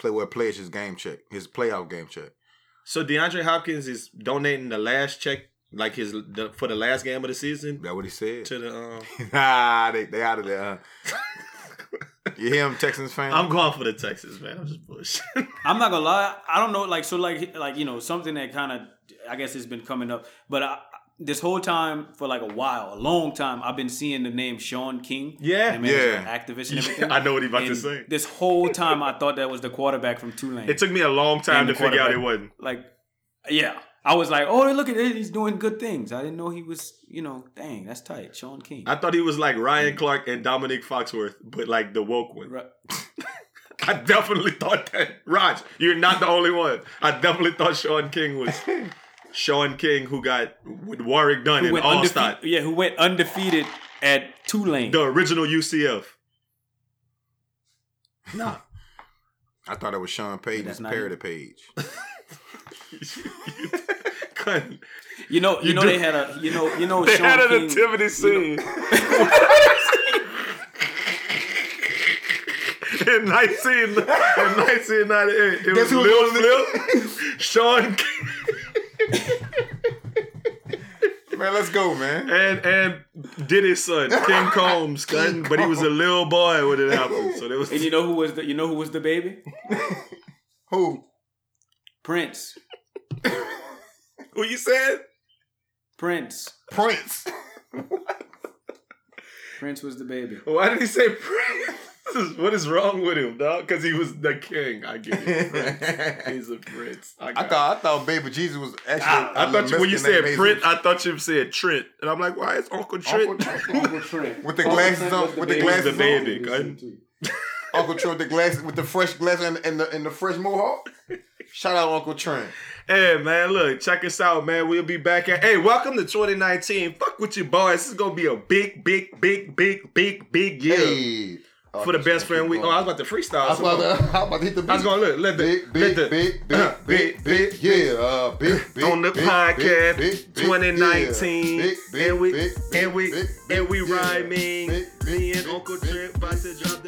His playoff game check. So DeAndre Hopkins is donating the last check, like for the last game of the season. That what he said to the. Nah, they out of there. You hear him, Texans fan? I'm going for the Texans, man. I'm just bullshitting. I'm not gonna lie. I don't know, something that kind of, I guess it's been coming up. But this whole time, for like a long time, I've been seeing the name Sean King. Yeah. Activist and everything. I know what he's about to say. This whole time, I thought that was the quarterback from Tulane. It took me a long time to figure out it wasn't. Like, yeah. I was like, oh, look at it. He's doing good things. I didn't know he was, dang, that's tight. Sean King. I thought he was like Ryan Clark and Dominic Foxworth, but like the woke one. Right. I definitely thought that. Raj, you're not the only one. I definitely thought Sean King was Sean King who got with Warwick Dunn in Allstott. Yeah, who went undefeated at Tulane. The original UCF. Nah. I thought it was Sean Payton's parody page. They had a they Sean had a nativity scene in 1998. It was Lil Flip, Sean King. Man, let's go, man. And Diddy's son, King Combs, cousin, but he was a little boy when it happened. So there was. And you know who was the baby? Who? Prince. Who you said? Prince. Prince was the baby. Why did he say Prince? What is wrong with him, dog? Because he was the king. I get it. Prince. He's a prince. I thought Baby Jesus was actually. When you said Prince, I thought you said Trent, and I'm like, why is Uncle Trent? Uncle Trent with the glasses on. With the glasses on. Uncle Trent with the glasses, with the fresh glasses and the fresh mohawk. Shout out Uncle Trent. Hey, man, look, check us out, man. We'll be back at... Hey, welcome to 2019. Fuck with you, boys. This is going to be a big year. Hey. Oh, for the best friend week. Oh, I was about to freestyle. I was about to hit the beat. I was going to let the big on the podcast, 2019. And we rhyming. Me and Uncle Trent about to drop